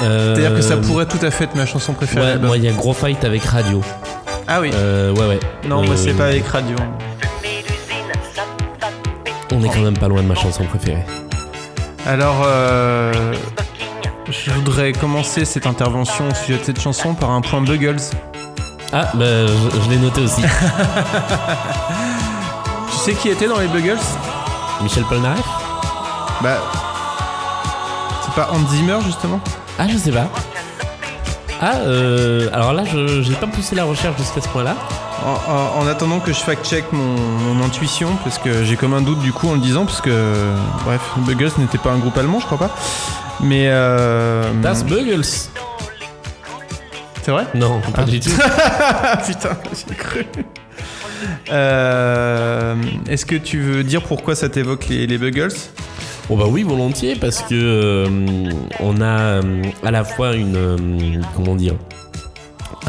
C'est-à-dire que ça pourrait tout à fait être ma chanson préférée de l'album. Moi, il y a gros fight avec Radio. Ah oui. Ouais. Non, moi, c'est pas avec Radio. On est quand même pas loin de ma chanson préférée. Alors, je voudrais commencer cette intervention au sujet de cette chanson par un point Buggles. Ah, bah, je l'ai noté aussi. Tu sais qui était dans les Buggles ? Michel Polnareff. Bah, c'est pas Hans Zimmer justement ? Ah, je sais pas. Ah, alors là, j'ai pas poussé la recherche jusqu'à ce point-là. En attendant que je fact-check mon intuition, parce que j'ai comme un doute du coup en le disant, parce que, bref, Buggles n'était pas un groupe allemand, je crois pas. Mais Das Buggles. C'est vrai ? Non, pas du tout. Putain, j'ai cru. Est-ce que tu veux dire pourquoi ça t'évoque les Buggles ? Oh bah oui, volontiers, parce que on a à la fois une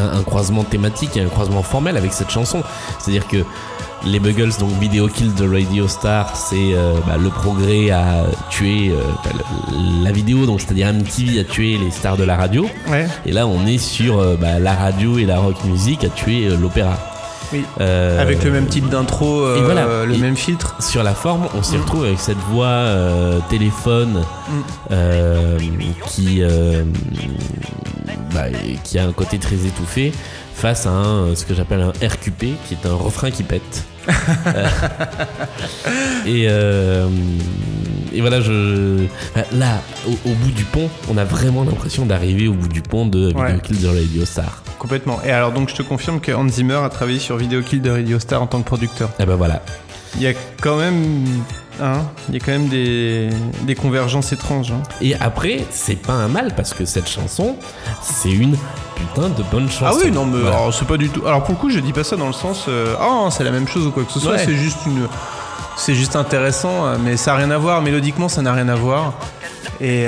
un croisement thématique et un croisement formel avec cette chanson. C'est-à-dire que les Buggles, donc Video Killed the Radio Star, c'est le progrès à tuer la vidéo, donc c'est-à-dire MTV a tué les stars de la radio. Ouais. Et là, on est sur la radio et la rock music a tué l'opéra. Oui. Avec le même type d'intro, le même filtre. Sur la forme, on s'y retrouve avec cette voix téléphone qui a un côté très étouffé face à ce que j'appelle un RQP, qui est un refrain qui pète. Et voilà, là, au bout du pont, on a vraiment l'impression d'arriver au bout du pont de Video Killed the Radio Star. Complètement. Et alors donc je te confirme que Hans Zimmer a travaillé sur Video Killed the Radio Star en tant que producteur. Et ben voilà. Il y a quand même des convergences étranges. Hein. Et après, c'est pas un mal parce que cette chanson, c'est une putain de bonne chanson. Ah oui, non, mais voilà. Alors, c'est pas du tout. Alors pour le coup, je dis pas ça dans le sens c'est la même chose ou quoi que ce soit. Ouais. C'est juste intéressant, mais ça a rien à voir. Mélodiquement, ça n'a rien à voir. Et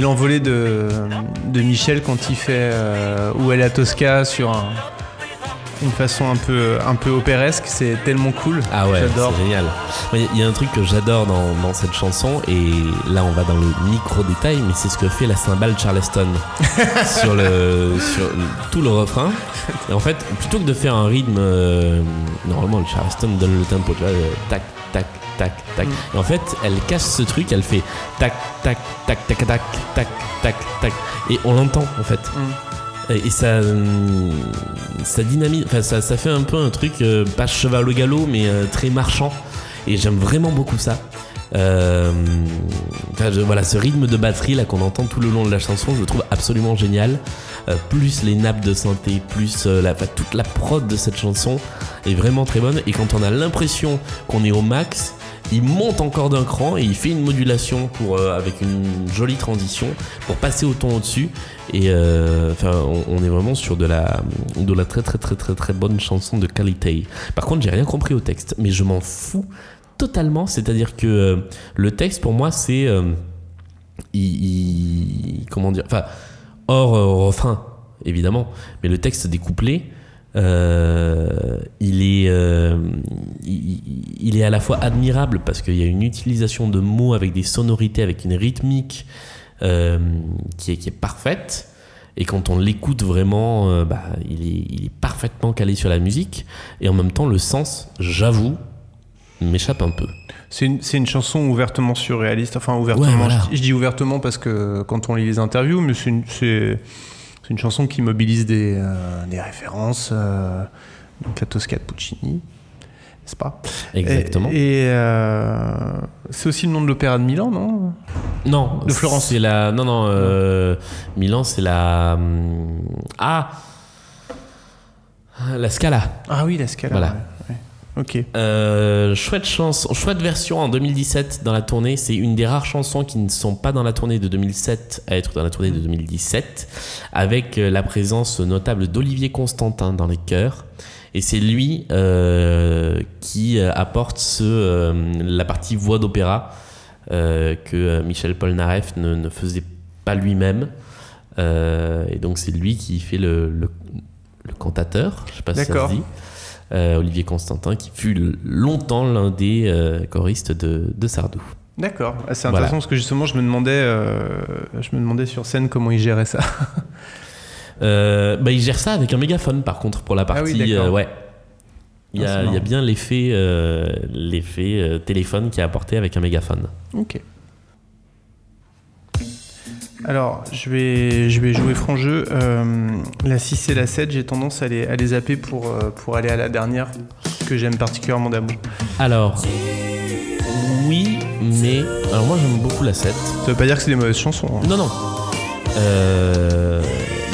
l'envolée de Michel quand il fait Où est la Tosca sur une façon un peu opéresque, c'est tellement cool. Ah ouais, j'adore. C'est génial. Il y a un truc que j'adore dans cette chanson, et là on va dans le micro détail, mais c'est ce que fait la cymbale Charleston sur tout le refrain. Et en fait, plutôt que de faire un rythme, normalement le Charleston donne le tempo, tu vois, tac tac tac tac. Et en fait, elle casse ce truc, elle fait tac tac tac tac tac tac tac tac, et on l'entend en fait. Et ça dynamise, enfin ça fait un peu un truc pas cheval au galop, mais très marchand. Et j'aime vraiment beaucoup ça. Ce rythme de batterie là qu'on entend tout le long de la chanson, je le trouve absolument génial. Plus les nappes de synthé, plus toute la prod de cette chanson est vraiment très bonne. Et quand on a l'impression qu'on est au max, il monte encore d'un cran et il fait une modulation avec une jolie transition pour passer au ton au-dessus. Et on est vraiment sur de la très très très très très bonne chanson de qualité. Par contre, j'ai rien compris au texte, mais je m'en fous totalement. C'est-à-dire que le texte pour moi c'est comment dire, enfin hors refrain évidemment, mais le texte des couplets. Il est à la fois admirable parce qu'il y a une utilisation de mots avec des sonorités, avec une rythmique qui est parfaite, et quand on l'écoute vraiment il est parfaitement calé sur la musique, et en même temps le sens, j'avoue, m'échappe un peu. C'est une chanson ouvertement surréaliste, enfin ouvertement, ouais, voilà. Je dis ouvertement parce que quand on lit les interviews, mais c'est une chanson qui mobilise des références, donc la Tosca de Puccini, n'est-ce pas ? Exactement. Et c'est aussi le nom de l'opéra de Milan, non ? Non, de Florence. C'est la non. Milan, c'est la La Scala. Ah oui, La Scala. Voilà. Ouais. Ok. Chouette chanson, chouette version en 2017 dans la tournée. C'est une des rares chansons qui ne sont pas dans la tournée de 2007 à être dans la tournée de 2017, avec la présence notable d'Olivier Constantin dans les chœurs. Et c'est lui qui apporte la partie voix d'opéra que Michel Polnareff ne faisait pas lui-même. Et donc c'est lui qui fait le cantateur, je ne sais pas. D'accord. Si ça se dit. Olivier Constantin, qui fut longtemps l'un des choristes de Sardou. D'accord, c'est intéressant, voilà. Parce que justement je me demandais sur scène comment il gérait ça. Il gère ça avec un mégaphone, par contre, pour la partie. Ah oui, ouais. Il y a bien l'effet téléphone qui est apporté avec un mégaphone. Ok. Alors, je vais jouer franc jeu. La 6 et la 7, j'ai tendance à les zapper pour aller à la dernière, que j'aime particulièrement d'amour. Alors, oui, mais... Alors moi, j'aime beaucoup la 7. Ça veut pas dire que c'est des mauvaises chansons. Hein. Non, non.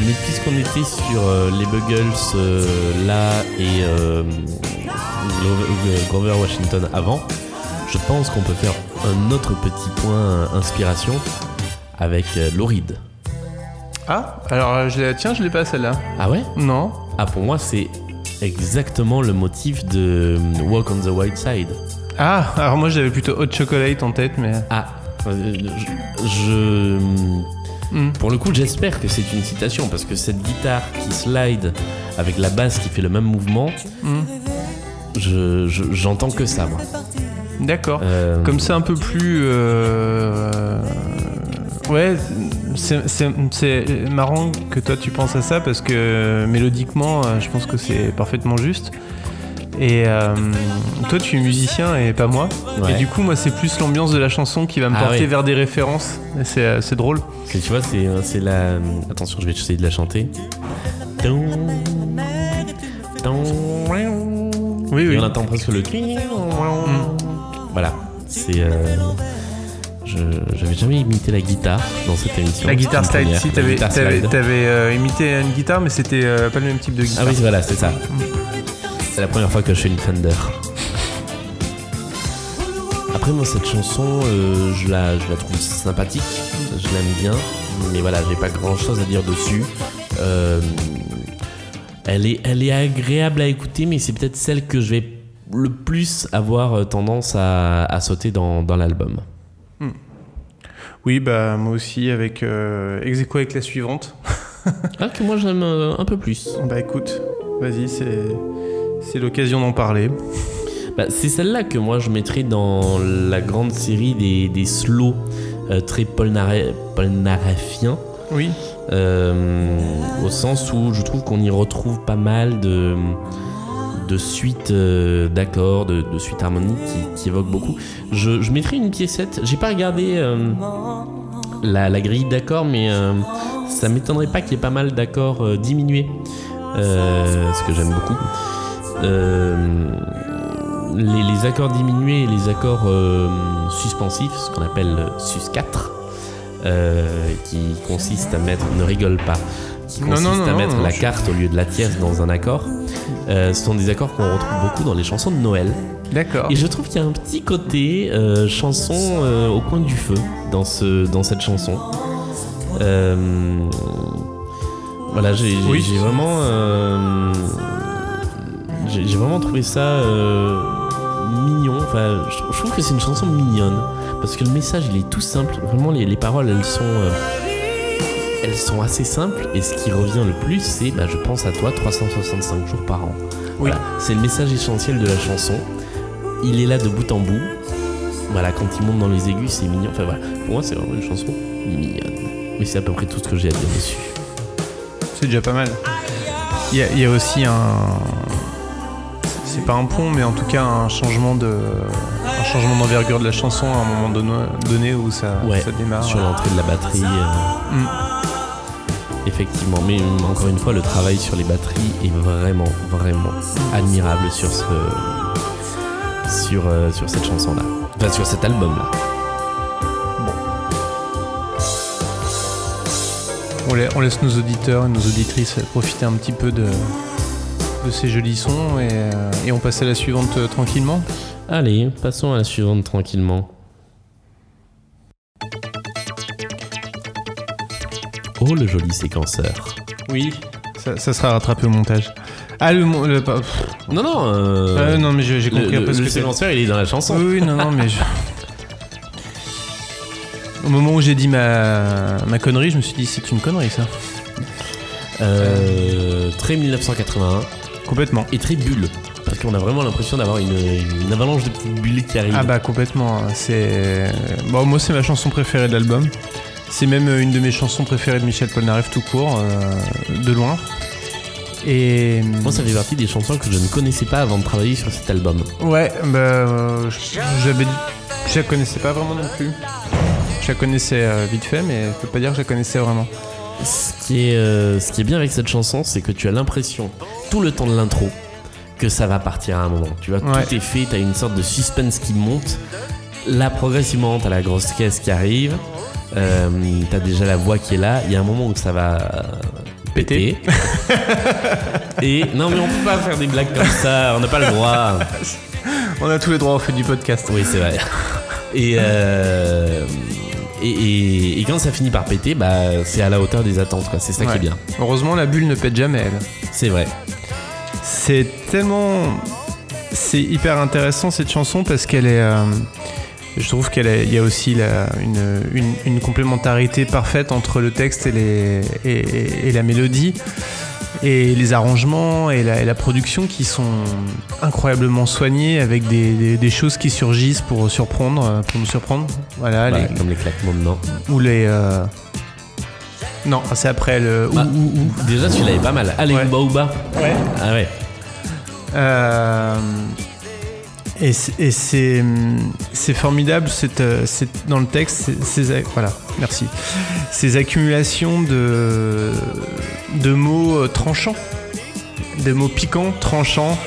Mais puisqu'on était sur les Buggles là et Grover Washington avant, je pense qu'on peut faire un autre petit point inspiration avec Lauride. Ah, alors je l'ai pas celle-là. Ah ouais ? Non. Ah, pour moi c'est exactement le motif de Walk on the Wild Side. Ah, alors moi j'avais plutôt Hot Chocolate en tête, mais... Ah, pour le coup, j'espère que c'est une citation, parce que cette guitare qui slide avec la basse qui fait le même mouvement, j'entends que ça, moi. D'accord. Comme ça, un peu plus... Ouais, c'est marrant que toi tu penses à ça, parce que mélodiquement, je pense que c'est parfaitement juste. Et toi tu es musicien et pas moi, ouais. Et du coup moi c'est plus l'ambiance de la chanson qui va me porter vers des références, et c'est drôle. Et tu vois, c'est la... Attention, je vais essayer de la chanter. Oui. On entend presque le... Voilà, c'est... J'avais jamais imité la guitare dans cette émission. La guitare slide, si, t'avais imité une guitare, mais c'était pas le même type de guitare. Ah oui, voilà, c'est ça. C'est la première fois que je fais une Fender. après moi cette chanson je la trouve sympathique, je l'aime bien, mais voilà, j'ai pas grand chose à dire dessus. Elle est agréable à écouter, mais c'est peut-être celle que je vais le plus avoir tendance à sauter dans l'album. Oui, bah moi aussi avec ex aequo avec la suivante. Ah, que moi j'aime un peu plus. Bah écoute, vas-y, c'est l'occasion d'en parler. Bah, c'est celle-là que moi je mettrais dans la grande série des slows très polnareffiens. Oui. Au sens où je trouve qu'on y retrouve pas mal de suites d'accords, de suites harmoniques qui évoquent beaucoup. Je mettrais une piécette. J'ai pas regardé la grille d'accords, mais ça m'étonnerait pas qu'il y ait pas mal d'accords diminués, ce que j'aime beaucoup. Les accords diminués et les accords suspensifs, ce qu'on appelle sus4, qui consiste à mettre, ne rigole pas, qui consiste à mettre la carte au lieu de la tierce dans un accord, ce sont des accords qu'on retrouve beaucoup dans les chansons de Noël. D'accord. Et je trouve qu'il y a un petit côté chanson au coin du feu dans cette chanson. Voilà, j'ai vraiment trouvé ça mignon. Enfin, je trouve que c'est une chanson mignonne parce que le message il est tout simple. Vraiment, les paroles elles sont assez simples, et ce qui revient le plus c'est je pense à toi 365 jours par an. Oui. Voilà, c'est le message essentiel de la chanson. Il est là de bout en bout. Voilà, quand il monte dans les aigus, c'est mignon. Enfin voilà, pour moi c'est vraiment une chanson mignonne. Mais c'est à peu près tout ce que j'ai à dire dessus. C'est déjà pas mal. Il y a aussi un, c'est pas un pont, mais en tout cas un changement d'envergure de la chanson à un moment donné où ça démarre sur l'entrée de la batterie. Effectivement, mais encore une fois, le travail sur les batteries est vraiment vraiment admirable sur cette chanson là, enfin sur cet album là. On laisse nos auditeurs et nos auditrices profiter un petit peu de ces jolis sons et on passe à la suivante tranquillement. Allez, passons à la suivante tranquillement. Oh, le joli séquenceur. Oui, ça sera rattrapé au montage. Ah, non, mais j'ai compris un peu ce que le séquenceur, il est dans la chanson. Oui, non, mais au moment où j'ai dit ma connerie, je me suis dit c'est une connerie ça. Très 1981. Complètement. Et très bulle. Parce qu'on a vraiment l'impression d'avoir une avalanche de petites bulles qui arrivent. Ah bah complètement. Moi c'est ma chanson préférée de l'album. C'est même une de mes chansons préférées de Michel Polnareff tout court, de loin. Et moi ça fait partie des chansons que je ne connaissais pas avant de travailler sur cet album. Ouais, je la connaissais pas vraiment non plus. Je la connaissais vite fait, mais je peux pas dire que je la connaissais vraiment. Ce qui est bien avec cette chanson, c'est que tu as l'impression, tout le temps de l'intro, que ça va partir à un moment. Tu vois, tout est fait, t'as une sorte de suspense qui monte. Là, progressivement, t'as la grosse caisse qui arrive, t'as déjà la voix qui est là. Il y a un moment où ça va péter. Et non, mais on peut pas faire des blagues comme ça, on n'a pas le droit. On a tous les droits, on fait du podcast. Oui, c'est vrai. Et quand ça finit par péter, c'est à la hauteur des attentes, quoi. C'est ça qui est bien. Heureusement, la bulle ne pète jamais, elle. C'est vrai. C'est hyper intéressant cette chanson parce qu'elle est. Je trouve qu'il y a aussi une complémentarité parfaite entre le texte et la mélodie, et les arrangements et la production qui sont incroyablement soignés, avec des choses qui surgissent pour nous surprendre. Voilà, comme les claquements de dents. Ou les non, c'est après le ou. Déjà celui-là est pas mal. Allez, ouba. Ouais. Ah ouais. Et c'est formidable, c'est dans le texte, voilà, merci. Ces accumulations de mots tranchants, des mots piquants, tranchants,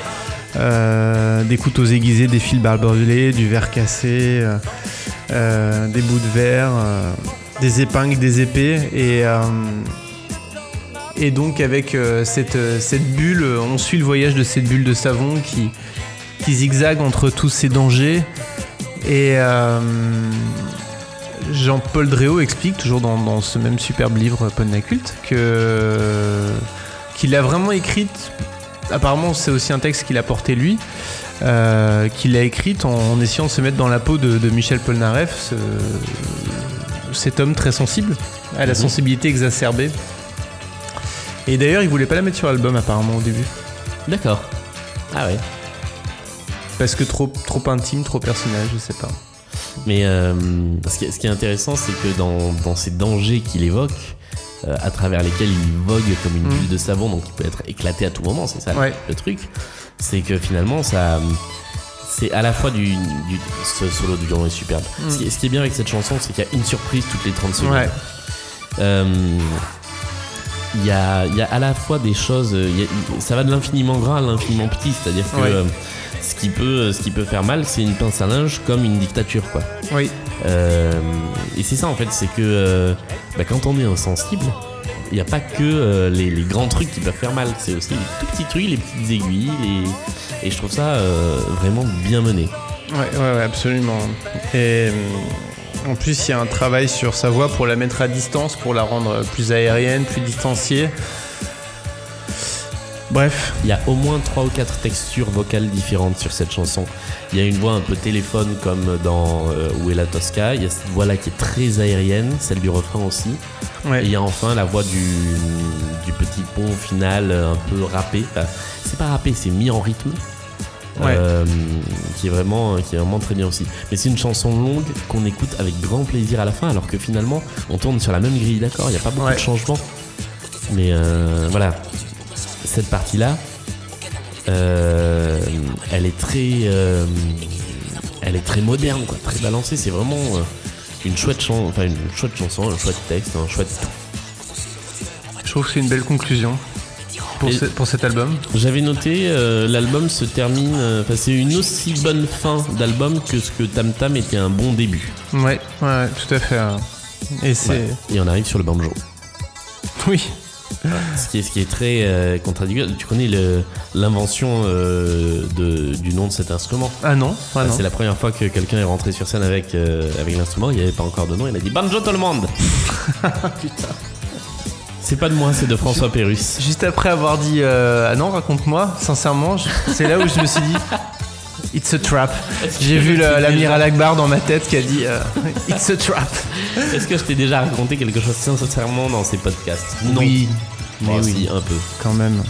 des couteaux aiguisés, des fils barbelés, du verre cassé, des bouts de verre, des épingles, des épées, et donc avec cette bulle, on suit le voyage de cette bulle de savon qui zigzague entre tous ces dangers Et Jean-Paul Dréau explique, toujours dans ce même superbe livre Polnacult, qu'il l'a vraiment écrite. Apparemment, c'est aussi un texte qu'il a porté lui, qu'il a écrite en essayant de se mettre dans la peau de Michel Polnareff, cet homme très sensible, à la sensibilité exacerbée. Et d'ailleurs, il voulait pas la mettre sur l'album, apparemment, au début. D'accord. Ah ouais. Parce que trop intime, trop personnel, je sais pas. Mais ce qui est intéressant, c'est que dans ces dangers qu'il évoque, à travers lesquels il vogue comme une bulle de savon, donc il peut être éclaté à tout moment, c'est ça le truc. C'est que finalement, ça... C'est à la fois ce solo du grand est superbe. Ce qui est bien avec cette chanson, c'est qu'il y a une surprise toutes les 30 secondes. Il y a à la fois des choses... ça va de l'infiniment grand à l'infiniment petit. C'est-à-dire que ce qui peut faire mal, c'est une pince à linge comme une dictature, quoi. Oui. Et c'est ça, en fait. C'est que quand on est insensible, il n'y a pas que les grands trucs qui peuvent faire mal. C'est aussi les tout petits trucs, les petites aiguilles. Et je trouve ça vraiment bien mené. Ouais, absolument. Et en plus, il y a un travail sur sa voix pour la mettre à distance, pour la rendre plus aérienne, plus distanciée. Bref. Il y a au moins 3 ou 4 textures vocales différentes sur cette chanson. Il y a une voix un peu téléphone comme dans Où est la Tosca. Il y a cette voix-là qui est très aérienne, celle du refrain aussi. Ouais. Et il y a enfin la voix du petit pont final un peu râpé. Enfin, c'est pas râpé, c'est mis en rythme. Ouais. Qui est vraiment très bien aussi. Mais c'est une chanson longue qu'on écoute avec grand plaisir à la fin, alors que finalement on tourne sur la même grille, d'accord ? Il n'y a pas beaucoup de changements. Mais voilà. Cette partie-là, elle est très moderne, quoi, très balancée. C'est vraiment une chouette chanson, un chouette texte, un chouette tout. Je trouve que c'est une belle conclusion pour cet album. J'avais noté, l'album se termine. C'est une aussi bonne fin d'album que ce que Tam Tam était un bon début. Ouais, tout à fait. Et c'est. Ouais. Et on arrive sur le banjo. Oui. Ce qui est très contradictoire. Tu connais l'invention du nom de cet instrument? Ah non. C'est la première fois que quelqu'un est rentré sur scène avec l'instrument. Il n'y avait pas encore de nom. Il a dit banjo tout le monde. Putain. C'est pas de moi, c'est de François Pérusse. Juste après avoir dit ah non, raconte-moi. Sincèrement, c'est là où je me suis dit it's a trap. J'ai vu l'Amir Al-Akbar dans ma tête qui a dit it's a trap. Est-ce que je t'ai déjà raconté quelque chose sincèrement dans ces podcasts? Non. Oui. Moi aussi, oui. Un peu. Quand même.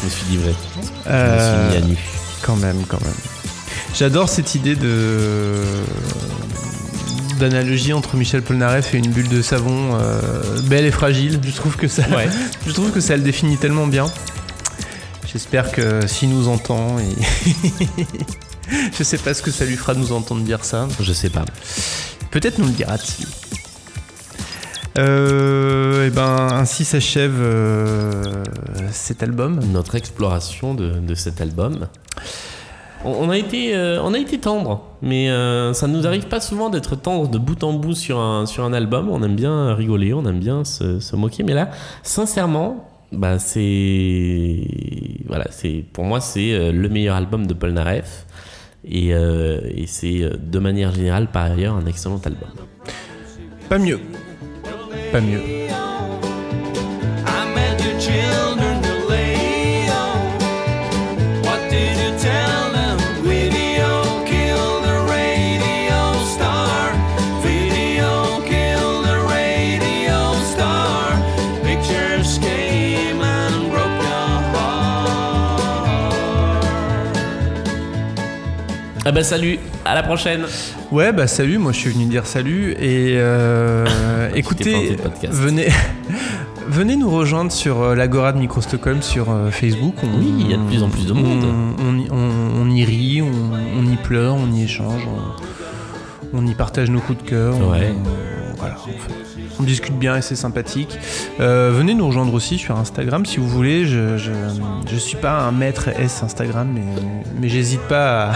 Je me suis livré. Je me suis mis à nu. Quand même. J'adore cette idée d'analogie entre Michel Polnareff et une bulle de savon belle et fragile. Je trouve que ça le définit tellement bien. J'espère que s'il nous entend, je sais pas ce que ça lui fera de nous entendre dire ça. Je sais pas. Peut-être nous le dira-t-il. Ainsi s'achève cet album. Notre exploration de cet album. On a été tendre, mais ça nous arrive pas souvent d'être tendre de bout en bout sur un album. On aime bien rigoler, on aime bien se moquer, mais là, sincèrement. Pour moi, c'est le meilleur album de Polnareff et c'est de manière générale par ailleurs un excellent album. Pas mieux. Ah bah salut, à la prochaine. Ouais bah salut, moi je suis venu dire salut et écoutez, venez nous rejoindre sur l'Agora de Micro Stockholm sur Facebook. Oui, il y a de plus en plus de monde. On y rit, on y pleure, on y échange, on y partage nos coups de cœur. Ouais. On discute bien et c'est sympathique. Venez nous rejoindre aussi sur Instagram si vous voulez. Je suis pas un maître S Instagram, mais j'hésite pas à...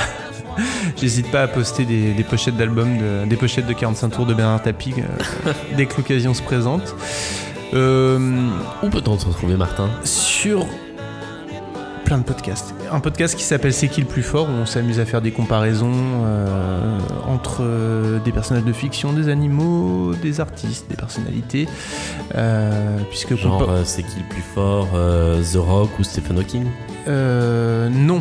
J'hésite pas à poster des pochettes d'albums, des pochettes de 45 tours de Bernard Tapie dès que l'occasion se présente. Où peut-on se retrouver, Martin ? Sur plein de podcasts. Un podcast qui s'appelle C'est qui le plus fort ? Où on s'amuse à faire des comparaisons entre des personnages de fiction, des animaux, des artistes, des personnalités. Puisque C'est qui le plus fort ? The Rock ou Stephen Hawking ? Non.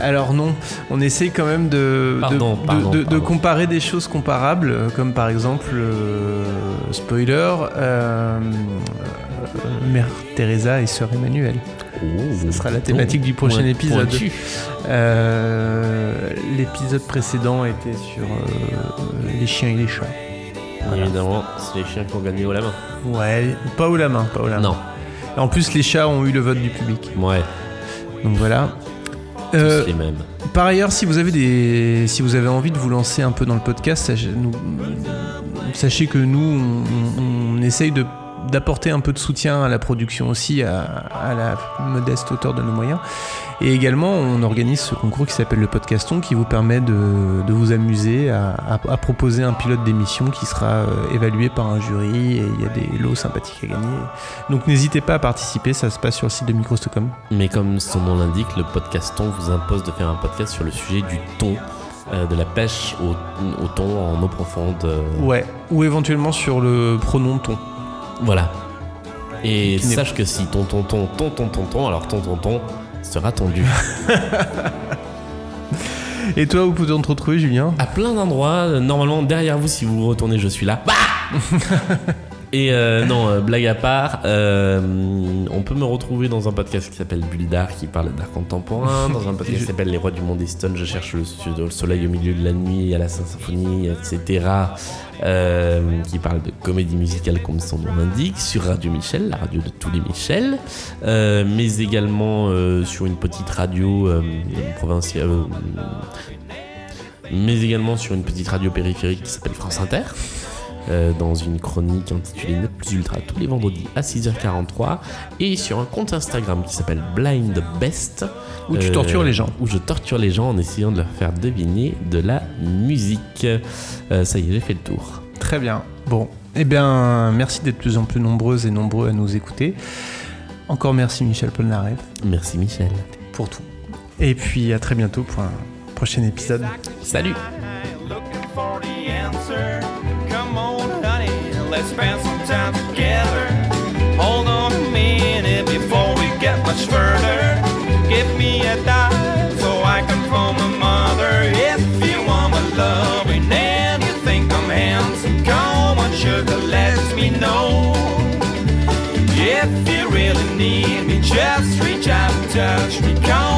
Alors non, on essaie quand même de comparer des choses comparables, comme par exemple, spoiler, Mère Teresa et Sœur Emmanuel. Ce sera la thématique du prochain épisode. L'épisode précédent était sur les chiens et les chats. Voilà. Évidemment, c'est les chiens qui ont gagné haut la main. Ouais, pas haut la main, pas haut la main. Non. En plus, les chats ont eu le vote du public. Ouais. Donc voilà. Tous les mêmes. Par ailleurs, si vous avez envie de vous lancer un peu dans le podcast, sachez que nous, on essaye d'apporter un peu de soutien à la production aussi, à la modeste hauteur de nos moyens. Et également, on organise ce concours qui s'appelle le Podcaston, qui vous permet de vous amuser à proposer un pilote d'émission qui sera évalué par un jury, et il y a des lots sympathiques à gagner. Donc n'hésitez pas à participer, ça se passe sur le site de Micro Stockholm. Mais comme son nom l'indique, le Podcaston vous impose de faire un podcast sur le sujet du ton. De la pêche au ton en eau profonde. Ouais, ou éventuellement sur le pronom ton. Voilà. Et sache que si ton, alors ton sera tendu. Et toi, où peut-on te retrouver, Julien ? À plein d'endroits. Normalement, derrière vous, si vous vous retournez, je suis là. Bah Et non, blague à part, on peut me retrouver dans un podcast qui s'appelle Bulle d'art, qui parle d'art contemporain, dans un podcast qui s'appelle Les Rois du Monde Stone, je cherche le soleil au milieu de la nuit, à la symphonie, etc. Qui parle de comédie musicale comme son nom l'indique, sur Radio Michel, la radio de tous les Michel, mais également sur une petite radio provinciale, mais également sur une petite radio périphérique qui s'appelle France Inter. Dans une chronique intitulée Net Plus Ultra tous les vendredis à 6h43, et sur un compte Instagram qui s'appelle Blind Best, où tu tortures les gens, où je torture les gens en essayant de leur faire deviner de la musique. Ça y est, j'ai fait le tour. Très bien. Bon, eh bien, merci d'être de plus en plus nombreuses et nombreux à nous écouter. Encore merci Michel Polnareff. Merci Michel pour tout. Et puis à très bientôt pour un prochain épisode. Salut. Let's spend some time together. Hold on a minute before we get much further. Give me a dime so I can phone my mother. If you want my loving and you think I'm handsome, come on sugar, let me know. If you really need me, just reach out and touch me. Come